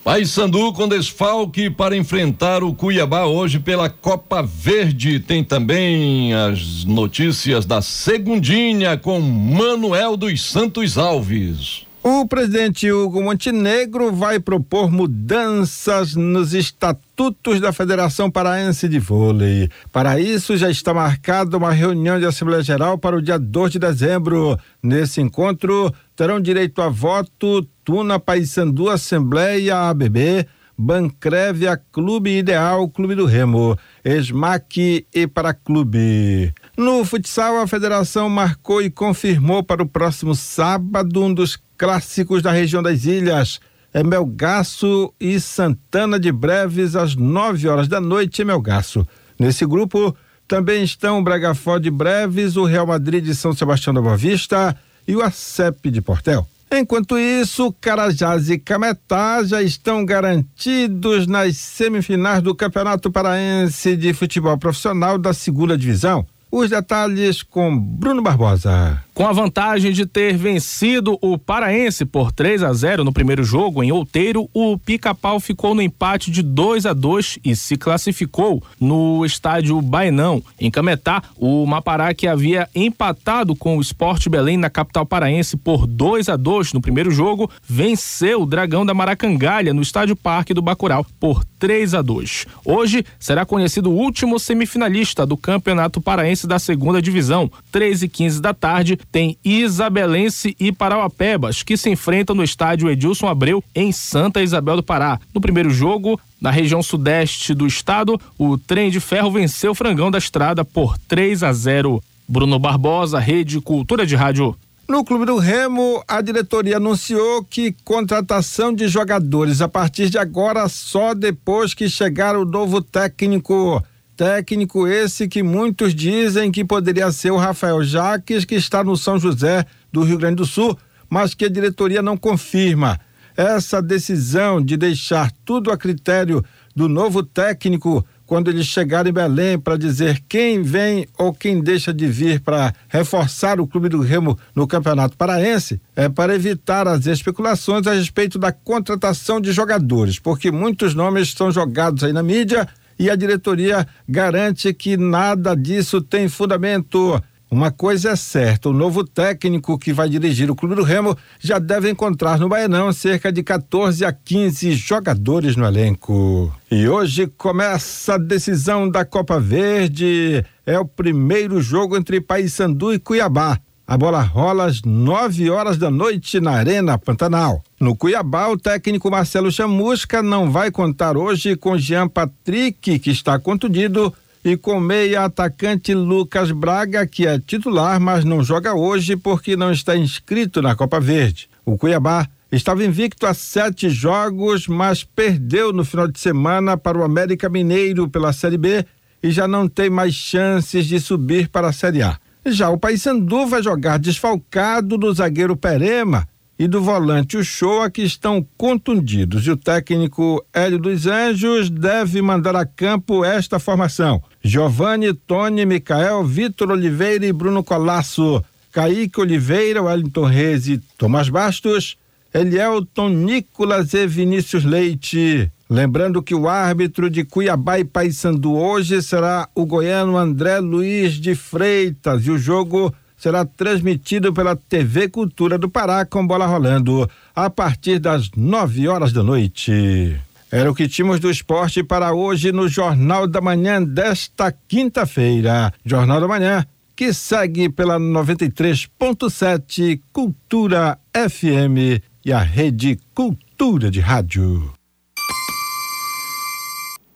Paysandu com desfalque para enfrentar o Cuiabá hoje pela Copa Verde. Tem também as notícias da segundinha com Manuel dos Santos Alves. O presidente Hugo Montenegro vai propor mudanças nos estatutos da Federação Paraense de Vôlei. Para isso, já está marcada uma reunião de Assembleia Geral para o dia dois de dezembro. Nesse encontro, terão direito a voto Tuna, Paysandu, Assembleia, A B B, Bancrévia, Clube Ideal, Clube do Remo, Esmaque e Paraclube. No futsal, a federação marcou e confirmou para o próximo sábado um dos clássicos da região das ilhas. É Melgaço e Santana de Breves às nove horas da noite em Melgaço. Nesse grupo também estão o Bragafó de Breves, o Real Madrid de São Sebastião da Boa Vista e o A C E P de Portel. Enquanto isso, Carajás e Cametá já estão garantidos nas semifinais do Campeonato Paraense de Futebol Profissional da Segunda Divisão. Os detalhes com Bruno Barbosa. Com a vantagem de ter vencido o Paraense por três a zero no primeiro jogo em Outeiro, o Pica-Pau ficou no empate de dois a dois e se classificou no estádio Baenão. Em Cametá, o Mapará, que havia empatado com o Sport Belém na capital paraense por dois a dois no primeiro jogo, venceu o Dragão da Maracangalha no estádio Parque do Bacurau por três a dois. Hoje será conhecido o último semifinalista do Campeonato Paraense da Segunda Divisão. três e quinze da tarde, tem Isabelense e Parauapebas, que se enfrentam no estádio Edilson Abreu, em Santa Isabel do Pará. No primeiro jogo, na região sudeste do estado, o Trem de Ferro venceu o Frangão da Estrada por três a zero. Bruno Barbosa, Rede Cultura de Rádio. No Clube do Remo, a diretoria anunciou que contratação de jogadores a partir de agora só depois que chegar o novo técnico. Técnico esse que muitos dizem que poderia ser o Rafael Jaques, que está no São José do Rio Grande do Sul, mas que a diretoria não confirma. Essa decisão de deixar tudo a critério do novo técnico quando ele chegar em Belém para dizer quem vem ou quem deixa de vir para reforçar o Clube do Remo no Campeonato Paraense é para evitar as especulações a respeito da contratação de jogadores, porque muitos nomes são jogados aí na mídia e a diretoria garante que nada disso tem fundamento. Uma coisa é certa, o novo técnico que vai dirigir o Clube do Remo já deve encontrar no Baenão cerca de quatorze a quinze jogadores no elenco. E hoje começa a decisão da Copa Verde. É o primeiro jogo entre Paysandu e Cuiabá. A bola rola às nove horas da noite na Arena Pantanal. No Cuiabá, o técnico Marcelo Chamusca não vai contar hoje com Jean Patrick, que está contundido, e com o meia atacante Lucas Braga, que é titular, mas não joga hoje porque não está inscrito na Copa Verde. O Cuiabá estava invicto a sete jogos, mas perdeu no final de semana para o América Mineiro pela Série B e já não tem mais chances de subir para a Série A. Já o Paysandu vai jogar desfalcado do zagueiro Perema e do volante Uchoa, que estão contundidos. E o técnico Hélio dos Anjos deve mandar a campo esta formação: Giovanni, Tony, Micael, Vitor Oliveira e Bruno Colasso, Kaique Oliveira, Wellington Reis e Tomás Bastos, Elielton, Nicolas e Vinícius Leite. Lembrando que o árbitro de Cuiabá e Paysandu hoje será o goiano André Luiz de Freitas e o jogo será transmitido pela T V Cultura do Pará com bola rolando a partir das nove horas da noite. Era o que tínhamos do esporte para hoje no Jornal da Manhã desta quinta-feira. Jornal da Manhã que segue pela noventa e três ponto sete Cultura F M e a Rede Cultura de Rádio.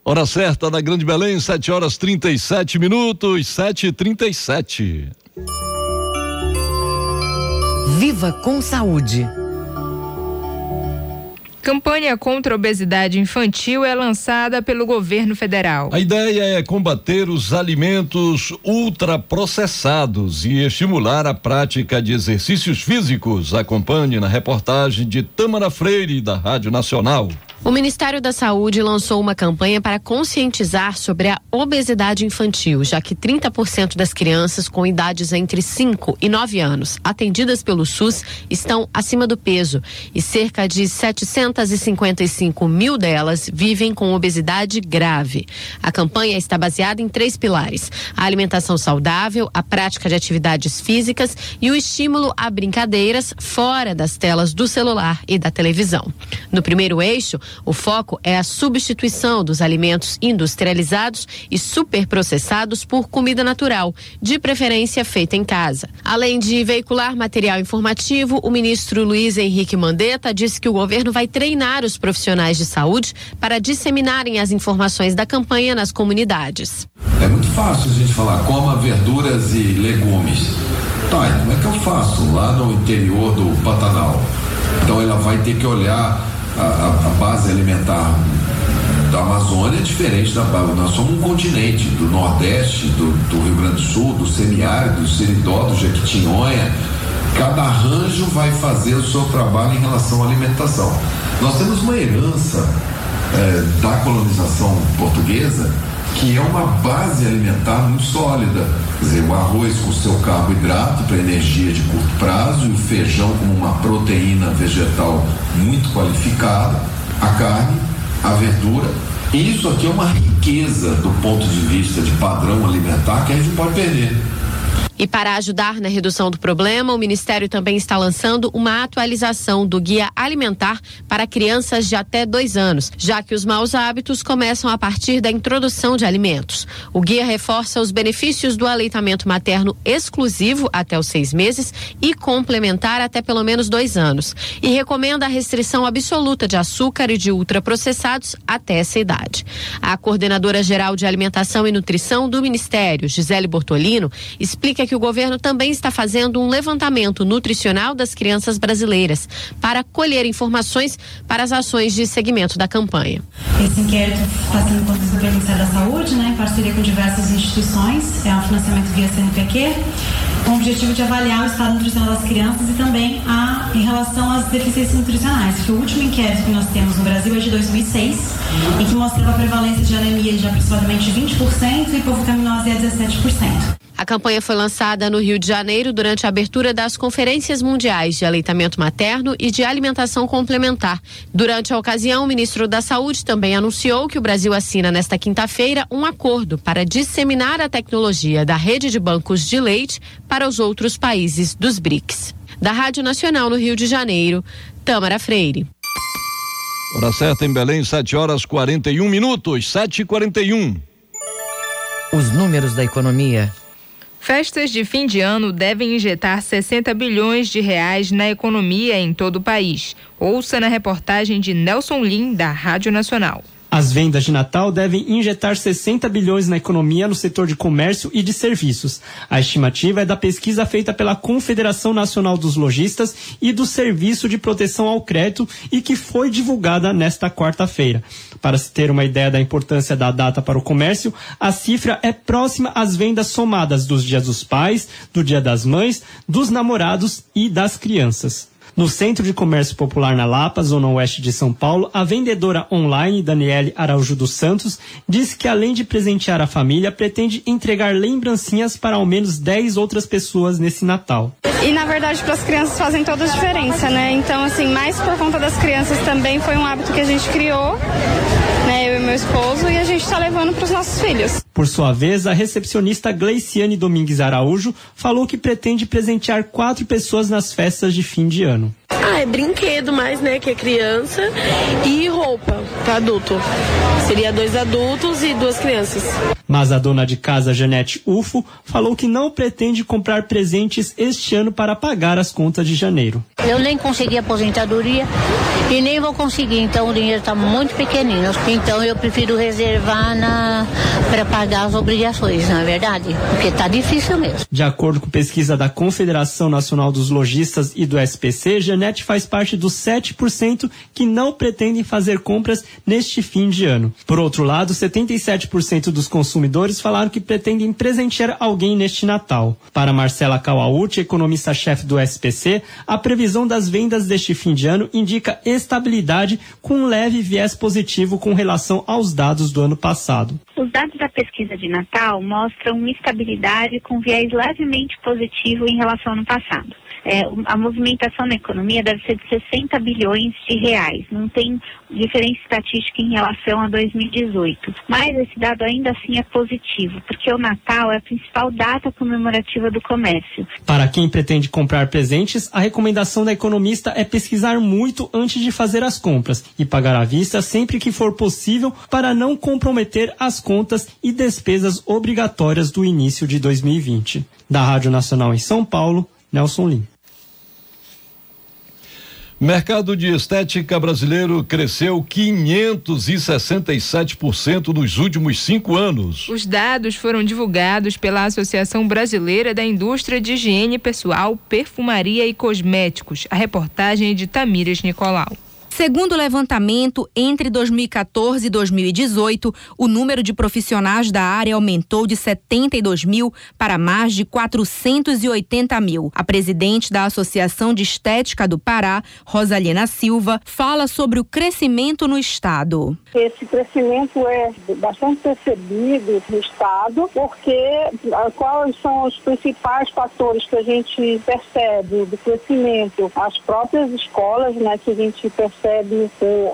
Hora certa da Grande Belém, sete horas trinta e sete minutos, sete e trinta e sete. Viva com saúde. Campanha contra a obesidade infantil é lançada pelo governo federal. A ideia é combater os alimentos ultraprocessados e estimular a prática de exercícios físicos. Acompanhe na reportagem de Tâmara Freire, da Rádio Nacional. O Ministério da Saúde lançou uma campanha para conscientizar sobre a obesidade infantil, já que trinta por cento das crianças com idades entre cinco e nove anos atendidas pelo SUS estão acima do peso e cerca de setecentos e cinquenta e cinco mil delas vivem com obesidade grave. A campanha está baseada em três pilares: a alimentação saudável, a prática de atividades físicas e o estímulo a brincadeiras fora das telas do celular e da televisão. No primeiro eixo, o foco é a substituição dos alimentos industrializados e superprocessados por comida natural, de preferência feita em casa. Além de veicular material informativo, o ministro Luiz Henrique Mandetta disse que o governo vai treinar os profissionais de saúde para disseminarem as informações da campanha nas comunidades. É muito fácil a gente falar, coma verduras e legumes. Tá, como é que eu faço lá no interior do Pantanal? Então ela vai ter que olhar A, a, a base alimentar da Amazônia é diferente da base. Nós somos um continente, do Nordeste, do, do Rio Grande do Sul, do semiárido, do Seridó, do Jequitinhonha. Cada arranjo vai fazer o seu trabalho em relação à alimentação. Nós temos uma herança é, da colonização portuguesa, que é uma base alimentar muito sólida. Quer dizer, o arroz com seu carboidrato para energia de curto prazo, e o feijão como uma proteína vegetal muito qualificada, a carne, a verdura. E isso aqui é uma riqueza do ponto de vista de padrão alimentar que a gente não pode perder. E para ajudar na redução do problema, o Ministério também está lançando uma atualização do Guia Alimentar para crianças de até dois anos, já que os maus hábitos começam a partir da introdução de alimentos. O guia reforça os benefícios do aleitamento materno exclusivo até os seis meses e complementar até pelo menos dois anos. E recomenda a restrição absoluta de açúcar e de ultraprocessados até essa idade. A coordenadora-geral de Alimentação e Nutrição do Ministério, Gisele Bortolino, explica que o governo também está fazendo um levantamento nutricional das crianças brasileiras para colher informações para as ações de segmento da campanha. Esse inquérito está sendo conduzido pelo Ministério da Saúde, né, em parceria com diversas instituições, é um financiamento via C N Pq, com o objetivo de avaliar o estado nutricional das crianças e também a, em relação às deficiências nutricionais, que o último inquérito que nós temos no Brasil é de dois mil e seis e que mostrava a prevalência de anemia de aproximadamente vinte por cento e hipovitaminose é dezessete por cento. A campanha foi lançada no Rio de Janeiro durante a abertura das conferências mundiais de aleitamento materno e de alimentação complementar. Durante a ocasião, o ministro da Saúde também anunciou que o Brasil assina nesta quinta-feira um acordo para disseminar a tecnologia da rede de bancos de leite para os outros países dos brics. Da Rádio Nacional no Rio de Janeiro, Tâmara Freire. Hora certa em Belém, sete horas e quarenta e um minutos, sete e quarenta e um. Os números da economia. Festas de fim de ano devem injetar sessenta bilhões de reais na economia em todo o país. Ouça na reportagem de Nelson Lim, da Rádio Nacional. As vendas de Natal devem injetar sessenta bilhões na economia no setor de comércio e de serviços. A estimativa é da pesquisa feita pela Confederação Nacional dos Lojistas e do Serviço de Proteção ao Crédito e que foi divulgada nesta quarta-feira. Para se ter uma ideia da importância da data para o comércio, a cifra é próxima às vendas somadas dos dias dos pais, do dia das mães, dos namorados e das crianças. No Centro de Comércio Popular na Lapa, zona oeste de São Paulo, a vendedora online Daniele Araújo dos Santos diz que, além de presentear a família, pretende entregar lembrancinhas para ao menos dez outras pessoas nesse Natal. E, na verdade, para as crianças fazem toda a diferença, né? Então, assim, mais por conta das crianças também foi um hábito que a gente criou, né? Eu e meu esposo, e a gente está levando para os nossos filhos. Por sua vez, a recepcionista Gleiciane Domingues Araújo falou que pretende presentear quatro pessoas nas festas de fim de ano. Ah, é brinquedo mais, né, que é criança, e roupa para adulto. Seria dois adultos e duas crianças. Mas a dona de casa, Janete Ufo, falou que não pretende comprar presentes este ano para pagar as contas de janeiro. Eu nem consegui aposentadoria e nem vou conseguir, então o dinheiro está muito pequenino. Então eu prefiro reservar na... para pagar as obrigações, não é verdade? Porque está difícil mesmo. De acordo com pesquisa da Confederação Nacional dos Lojistas e do S P C, Janete faz parte dos sete por cento que não pretendem fazer compras neste fim de ano. Por outro lado, setenta e sete por cento dos consumidores consumidores falaram que pretendem presentear alguém neste Natal. Para Marcela Cauauti, economista-chefe do S P C, a previsão das vendas deste fim de ano indica estabilidade com um leve viés positivo com relação aos dados do ano passado. Os dados da pesquisa de Natal mostram estabilidade com viés levemente positivo em relação ao ano passado. É, a movimentação na economia deve ser de sessenta bilhões de reais, não tem diferença estatística em relação a dois mil e dezoito, mas esse dado ainda assim é positivo, porque o Natal é a principal data comemorativa do comércio. Para quem pretende comprar presentes, a recomendação da economista é pesquisar muito antes de fazer as compras e pagar à vista sempre que for possível para não comprometer as contas e despesas obrigatórias do início de dois mil e vinte. Da Rádio Nacional em São Paulo, Nelson Lima. Mercado de estética brasileiro cresceu quinhentos e sessenta e sete por cento nos últimos cinco anos. Os dados foram divulgados pela Associação Brasileira da Indústria de Higiene Pessoal, Perfumaria e Cosméticos. A reportagem é de Tamires Nicolau. Segundo o levantamento, entre dois mil e catorze e dois mil e dezoito, o número de profissionais da área aumentou de setenta e dois mil para mais de quatrocentos e oitenta mil. A presidente da Associação de Estética do Pará, Rosalina Silva, fala sobre o crescimento no estado. Esse crescimento é bastante percebido no estado, porque quais são os principais fatores que a gente percebe do crescimento? As próprias escolas, né, que a gente percebe percebe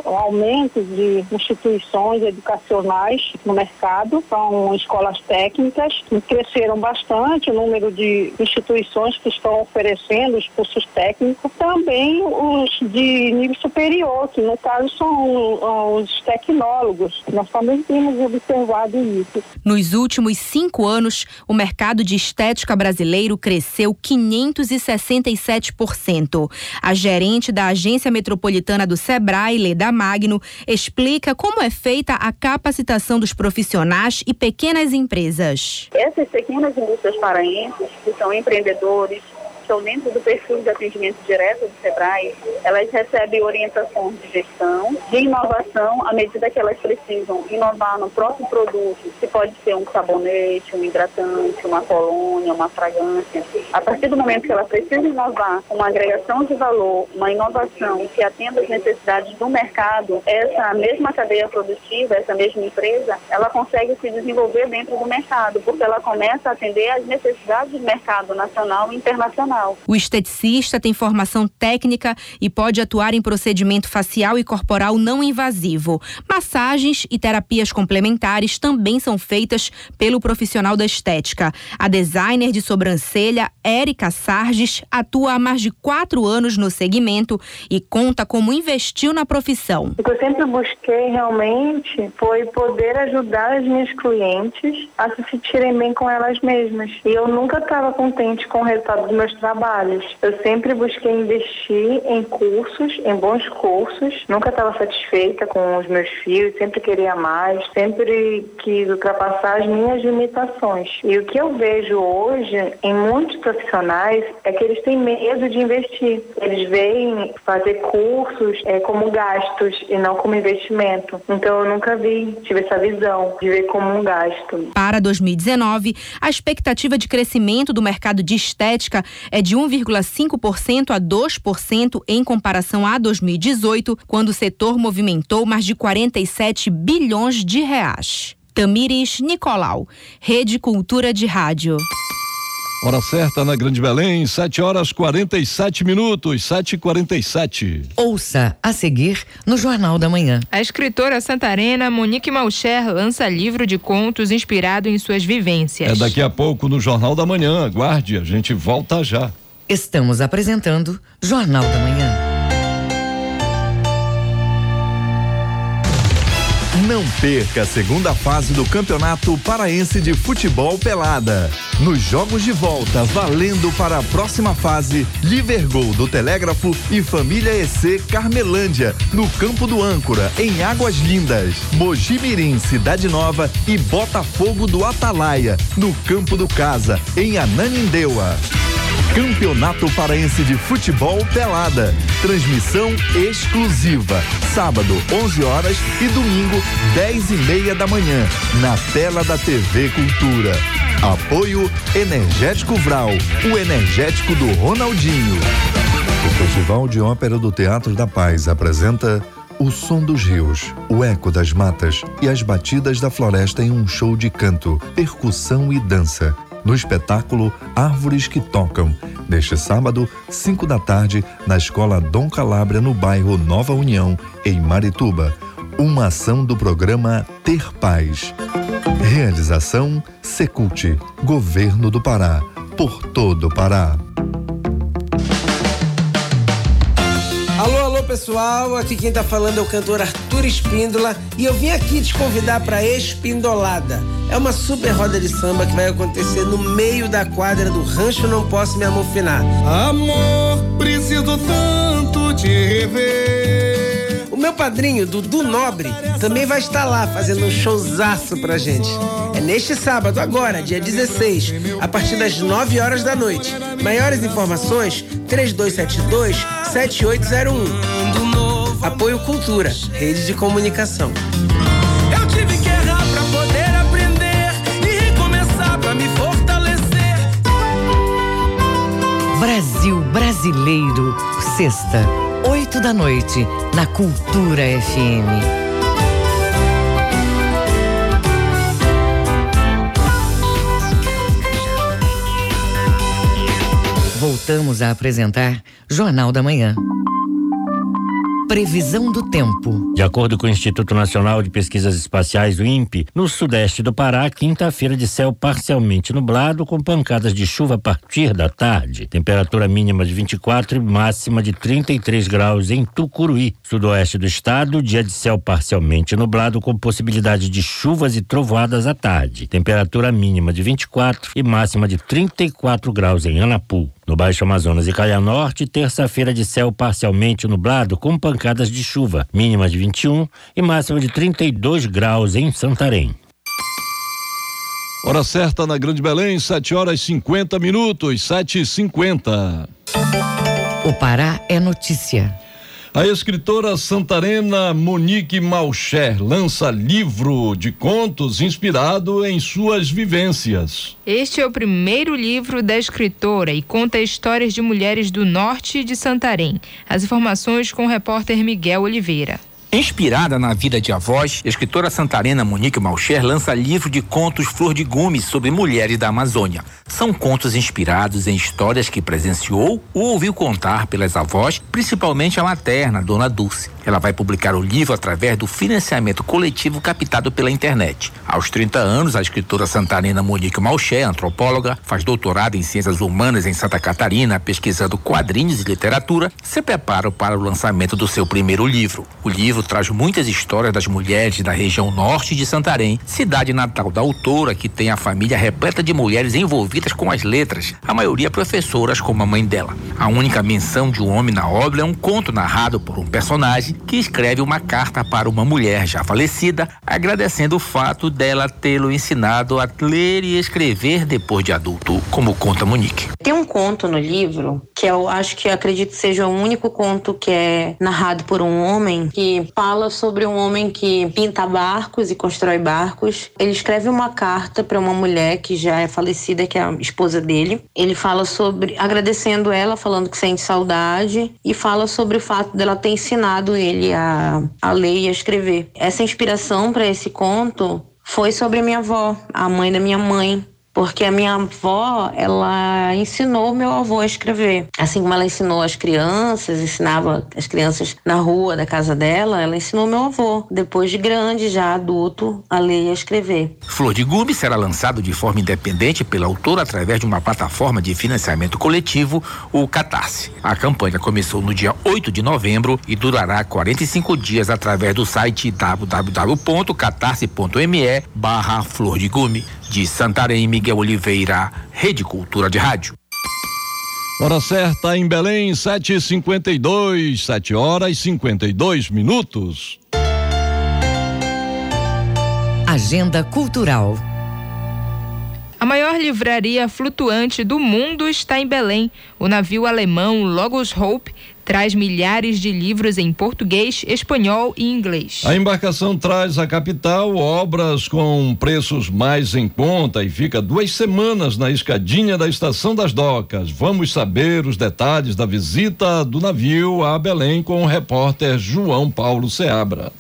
o aumento de instituições educacionais no mercado, são escolas técnicas que cresceram bastante, o número de instituições que estão oferecendo os cursos técnicos, também os de nível superior, que no caso são os tecnólogos. Nós também temos observado isso. Nos últimos cinco anos, o mercado de estética brasileiro cresceu quinhentos e sessenta e sete por cento. A gerente da Agência Metropolitana do Sebrae, Leda Magno, explica como é feita a capacitação dos profissionais e pequenas empresas. Essas pequenas indústrias paraenses, que são empreendedores, estão dentro do perfil de atendimento direto do Sebrae, elas recebem orientações de gestão, de inovação, à medida que elas precisam inovar no próprio produto, que pode ser um sabonete, um hidratante, uma colônia, uma fragrância. A partir do momento que ela precisa inovar, uma agregação de valor, uma inovação que atenda às necessidades do mercado, essa mesma cadeia produtiva, essa mesma empresa, ela consegue se desenvolver dentro do mercado, porque ela começa a atender às necessidades do mercado nacional e internacional. O esteticista tem formação técnica e pode atuar em procedimento facial e corporal não invasivo. Massagens e terapias complementares também são feitas pelo profissional da estética. A designer de sobrancelha, Érica Sarges, atua há mais de quatro anos no segmento e conta como investiu na profissão. O que eu sempre busquei realmente foi poder ajudar as minhas clientes a se sentirem bem com elas mesmas. E eu nunca estava contente com o resultado dos meus trabalhos. Eu sempre busquei investir em cursos, em bons cursos. Nunca estava satisfeita com os meus fios, sempre queria mais, sempre quis ultrapassar as minhas limitações. E o que eu vejo hoje em muitos profissionais é que eles têm medo de investir. Eles veem fazer cursos é, como gastos e não como investimento. Então eu nunca vi, tive essa visão de ver como um gasto. Para dois mil e dezenove, a expectativa de crescimento do mercado de estética é de um vírgula cinco por cento a dois por cento em comparação a dois mil e dezoito, quando o setor movimentou mais de quarenta e sete bilhões de reais. Tamires Nicolau, Rede Cultura de Rádio. Hora certa na Grande Belém, sete horas e quarenta e sete minutos, sete e quarenta e sete. Ouça a seguir no Jornal da Manhã. A escritora santarena Monique Malcher lança livro de contos inspirado em suas vivências. É daqui a pouco no Jornal da Manhã. Aguarde, a gente volta já. Estamos apresentando Jornal da Manhã. Não perca a segunda fase do Campeonato Paraense de Futebol Pelada. Nos jogos de volta, valendo para a próxima fase, Livergol do Telégrafo e Família E C Carmelândia, no Campo do Âncora, em Águas Lindas. Mogi Mirim, Cidade Nova e Botafogo do Atalaia, no Campo do Casa, em Ananindeua. Campeonato Paraense de Futebol Pelada. Transmissão exclusiva. Sábado, onze horas e domingo, dez e meia da manhã. Na tela da T V Cultura. Apoio Energético Vral, o energético do Ronaldinho. O Festival de Ópera do Teatro da Paz apresenta o som dos rios, o eco das matas e as batidas da floresta em um show de canto, percussão e dança. No espetáculo Árvores que Tocam, neste sábado, cinco da tarde, na Escola Dom Calabria, no bairro Nova União, em Marituba. Uma ação do programa Ter Paz. Realização Secult, Governo do Pará, por todo o Pará. Alô, alô pessoal, aqui quem tá falando é o cantor Arthur Espíndola e eu vim aqui te convidar pra Espindolada. É uma super roda de samba que vai acontecer no meio da quadra do Rancho Não Posso Me Amofinar. Amor, preciso tanto te rever. O meu padrinho, Dudu Nobre, também vai estar lá fazendo um showzaço pra gente. É neste sábado, agora, dia dezesseis, a partir das nove horas da noite. Maiores informações, três dois sete dois, sete oito zero um. Apoio Cultura, Rede de Comunicação. Eu tive que errar pra poder me fortalecer. Brasil Brasileiro, sexta, oito da noite, na Cultura F M. Voltamos a apresentar Jornal da Manhã. Previsão do tempo. De acordo com o Instituto Nacional de Pesquisas Espaciais, o I N P E, no sudeste do Pará, quinta-feira de céu parcialmente nublado, com pancadas de chuva a partir da tarde. Temperatura mínima de vinte e quatro e máxima de trinta e três graus em Tucuruí. Sudoeste do estado, dia de céu parcialmente nublado, com possibilidade de chuvas e trovoadas à tarde. Temperatura mínima de vinte e quatro e máxima de trinta e quatro graus em Anapu. No Baixo Amazonas e Calha Norte, terça-feira de céu parcialmente nublado com pancadas de chuva, mínima de vinte e um e máxima de trinta e dois graus em Santarém. Hora certa na Grande Belém, sete horas e cinquenta minutos, sete e cinquenta. O Pará é notícia. A escritora santarena Monique Malcher lança livro de contos inspirado em suas vivências. Este é o primeiro livro da escritora e conta histórias de mulheres do norte de Santarém. As informações com o repórter Miguel Oliveira. Inspirada na vida de avós, a escritora santarena Monique Malcher lança livro de contos Flor de Gumes sobre mulheres da Amazônia. São contos inspirados em histórias que presenciou ou ouviu contar pelas avós, principalmente a materna, Dona Dulce. Ela vai publicar o livro através do financiamento coletivo captado pela internet. Aos trinta anos, a escritora santarena Monique Malcher, antropóloga, faz doutorado em ciências humanas em Santa Catarina, pesquisando quadrinhos e literatura, se prepara para o lançamento do seu primeiro livro. O livro traz muitas histórias das mulheres da região norte de Santarém, cidade natal da autora, que tem a família repleta de mulheres envolvidas com as letras, a maioria professoras como a mãe dela. A única menção de um homem na obra é um conto narrado por um personagem que escreve uma carta para uma mulher já falecida, agradecendo o fato dela tê-lo ensinado a ler e escrever depois de adulto, como conta Monique. Tem um conto no livro que eu acho que eu acredito seja o único conto que é narrado por um homem, que fala sobre um homem que pinta barcos e constrói barcos. Ele escreve uma carta para uma mulher que já é falecida, que é a esposa dele. Ele fala sobre, agradecendo ela, falando que sente saudade, e fala sobre o fato dela ter ensinado ele a, a ler e a escrever. Essa inspiração para esse conto foi sobre a minha avó, a mãe da minha mãe, porque a minha avó, ela ensinou meu avô a escrever. Assim como ela ensinou as crianças, ensinava as crianças na rua da casa dela, ela ensinou meu avô, depois de grande, já adulto, a ler e a escrever. Flor de Gumes será lançado de forma independente pela autora através de uma plataforma de financiamento coletivo, o Catarse. A campanha começou no dia oito de novembro e durará quarenta e cinco dias através do site www.catarse.me barra Flor de Gumes. De Santarém, Miguel Oliveira, Rede Cultura de Rádio. Hora certa em Belém, sete e cinquenta e dois, sete horas e cinquenta e dois minutos. Agenda Cultural. A maior livraria flutuante do mundo está em Belém. O navio alemão Logos Hope traz milhares de livros em português, espanhol e inglês. A embarcação traz à capital obras com preços mais em conta e fica duas semanas na escadinha da Estação das Docas. Vamos saber os detalhes da visita do navio a Belém com o repórter João Paulo Seabra.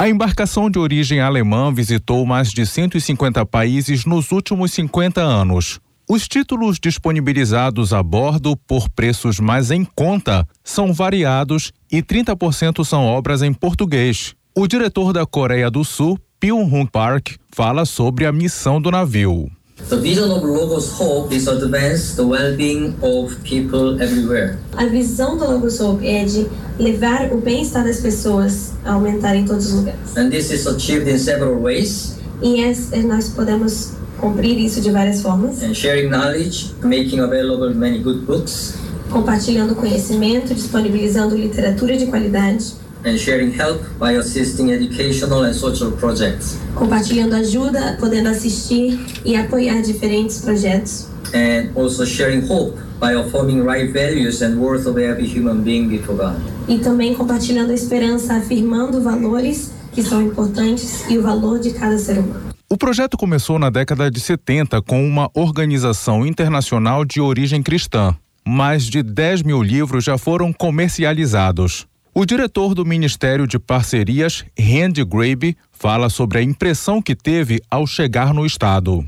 A embarcação de origem alemã visitou mais de cento e cinquenta países nos últimos cinquenta anos. Os títulos disponibilizados a bordo por preços mais em conta são variados e trinta por cento são obras em português. O diretor da Coreia do Sul, Byung-hun Park, fala sobre a missão do navio. The vision of Logos Hope is to advance the well-being of people everywhere. A visão do Logos Hope é de levar o bem-estar das pessoas a aumentar em todos os lugares. And this is achieved in several ways. E yes, nós podemos cumprir isso de várias formas. And sharing knowledge, making available many good books. Compartilhando conhecimento, disponibilizando literatura de qualidade. And sharing help by assisting educational and social projects. Compartilhando ajuda, podendo assistir e apoiar diferentes projetos. And also sharing hope by affirming right values and worth of every human being before God. E também compartilhando a esperança, afirmando valores que são importantes e o valor de cada ser humano. O projeto começou na década de setenta com uma organização internacional de origem cristã. Mais de dez mil livros já foram comercializados. O diretor do Ministério de Parcerias, Randy Grabe, fala sobre a impressão que teve ao chegar no estado.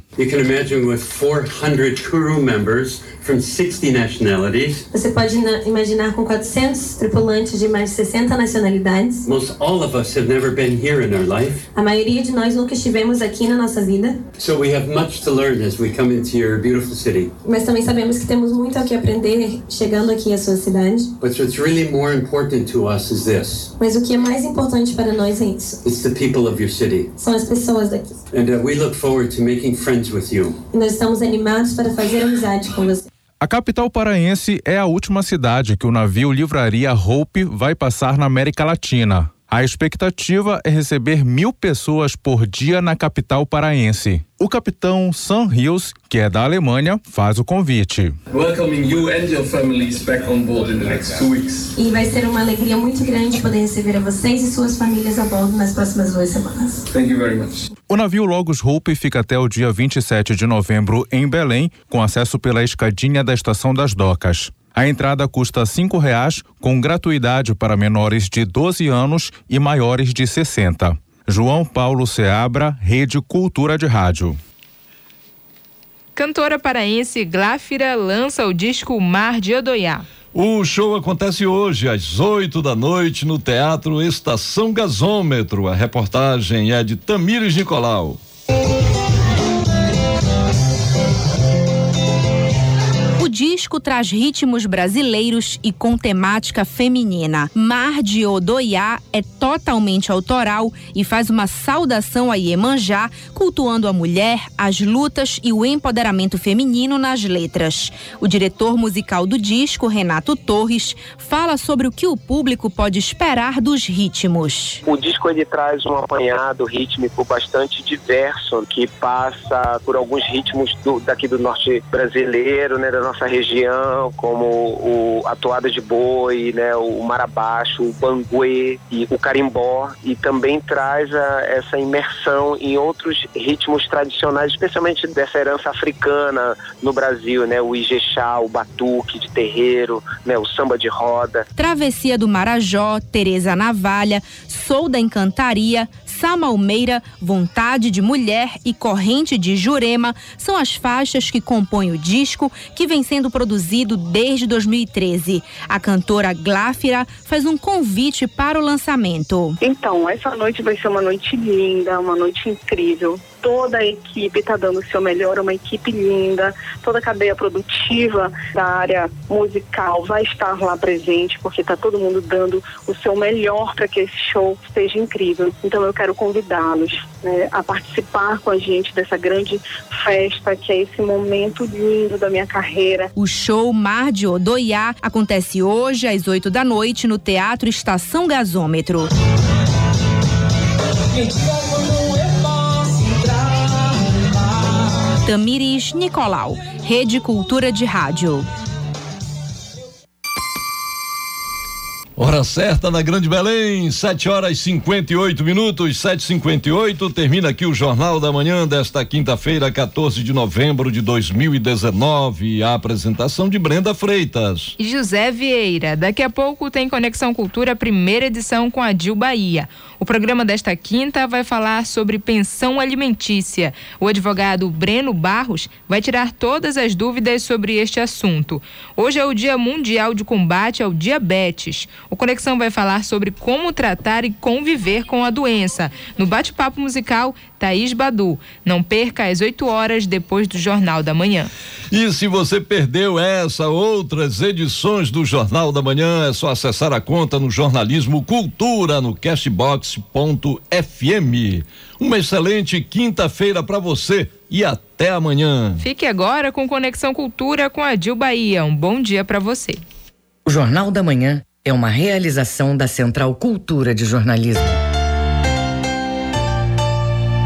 Você pode imaginar com quatrocentos tripulantes de mais de sessenta nacionalidades. Most all of us have never been here in our life. A maioria de nós nunca estivemos aqui na nossa vida. So we have much to learn as we come into your beautiful city. Mas também sabemos que temos muito a que aprender chegando aqui à sua cidade. But what's really more important to us is this. Mas o que é mais importante para nós é isso. It's the people of your city. São as pessoas daqui. And uh, we look forward to making friends with you. E nós estamos animados para fazer amizade com você. A capital paraense é a última cidade que o navio Livraria Hope vai passar na América Latina. A expectativa é receber mil pessoas por dia na capital paraense. O capitão Sam Hills, que é da Alemanha, faz o convite. Welcoming you and your families back on board in the next two weeks. E vai ser uma alegria muito grande poder receber a vocês e suas famílias a bordo nas próximas duas semanas. Thank you very much. O navio Logos Hope fica até o dia vinte e sete de novembro em Belém, com acesso pela escadinha da Estação das Docas. A entrada custa cinco reais, com gratuidade para menores de doze anos e maiores de sessenta. João Paulo Seabra, Rede Cultura de Rádio. Cantora paraense Gláfira lança o disco Mar de Odoiá. O show acontece hoje às oito da noite no Teatro Estação Gasômetro. A reportagem é de Tamires Nicolau. O disco traz ritmos brasileiros e com temática feminina. Mar de Odoiá é totalmente autoral e faz uma saudação a Iemanjá, cultuando a mulher, as lutas e o empoderamento feminino nas letras. O diretor musical do disco, Renato Torres, fala sobre o que o público pode esperar dos ritmos. O disco ele traz um apanhado rítmico bastante diverso, que passa por alguns ritmos do, daqui do norte brasileiro, né, da nossa região, como o, a toada de boi, né, o marabaixo, o banguê e o carimbó, e também traz a, essa imersão em outros ritmos tradicionais, especialmente dessa herança africana no Brasil, né, o ijexá, o batuque de terreiro, né, o samba de roda. Travessia do Marajó, Teresa Navalha, Sou da Encantaria, Samalmeira, Vontade de Mulher e Corrente de Jurema são as faixas que compõem o disco, que vem sendo produzido desde dois mil e treze. A cantora Gláfira faz um convite para o lançamento. Então, essa noite vai ser uma noite linda, uma noite incrível. Toda a equipe está dando o seu melhor, uma equipe linda. Toda a cadeia produtiva da área musical vai estar lá presente, porque está todo mundo dando o seu melhor para que esse show seja incrível. Então eu quero convidá-los, né, a participar com a gente dessa grande festa, que é esse momento lindo da minha carreira. O show Mar de Odoiá acontece hoje às oito da noite no Teatro Estação Gasômetro. Tamires Nicolau, Rede Cultura de Rádio. Hora certa na Grande Belém, sete horas e cinquenta e oito minutos, sete e cinquenta e oito. Termina aqui o Jornal da Manhã desta quinta-feira, quatorze de novembro de dois mil e dezenove. A apresentação de Brenda Freitas e José Vieira. Daqui a pouco tem Conexão Cultura, primeira edição com a Dil Bahia. O programa desta quinta vai falar sobre pensão alimentícia. O advogado Breno Barros vai tirar todas as dúvidas sobre este assunto. Hoje é o Dia Mundial de Combate ao Diabetes. O Conexão vai falar sobre como tratar e conviver com a doença. No bate-papo musical, Thaís Badu. Não perca às oito horas depois do Jornal da Manhã. E se você perdeu essa, outras edições do Jornal da Manhã, é só acessar a conta no Jornalismo Cultura no castbox ponto f m. Uma excelente quinta-feira para você e até amanhã. Fique agora com Conexão Cultura com a Dil Bahia. Um bom dia para você. O Jornal da Manhã é uma realização da Central Cultura de Jornalismo.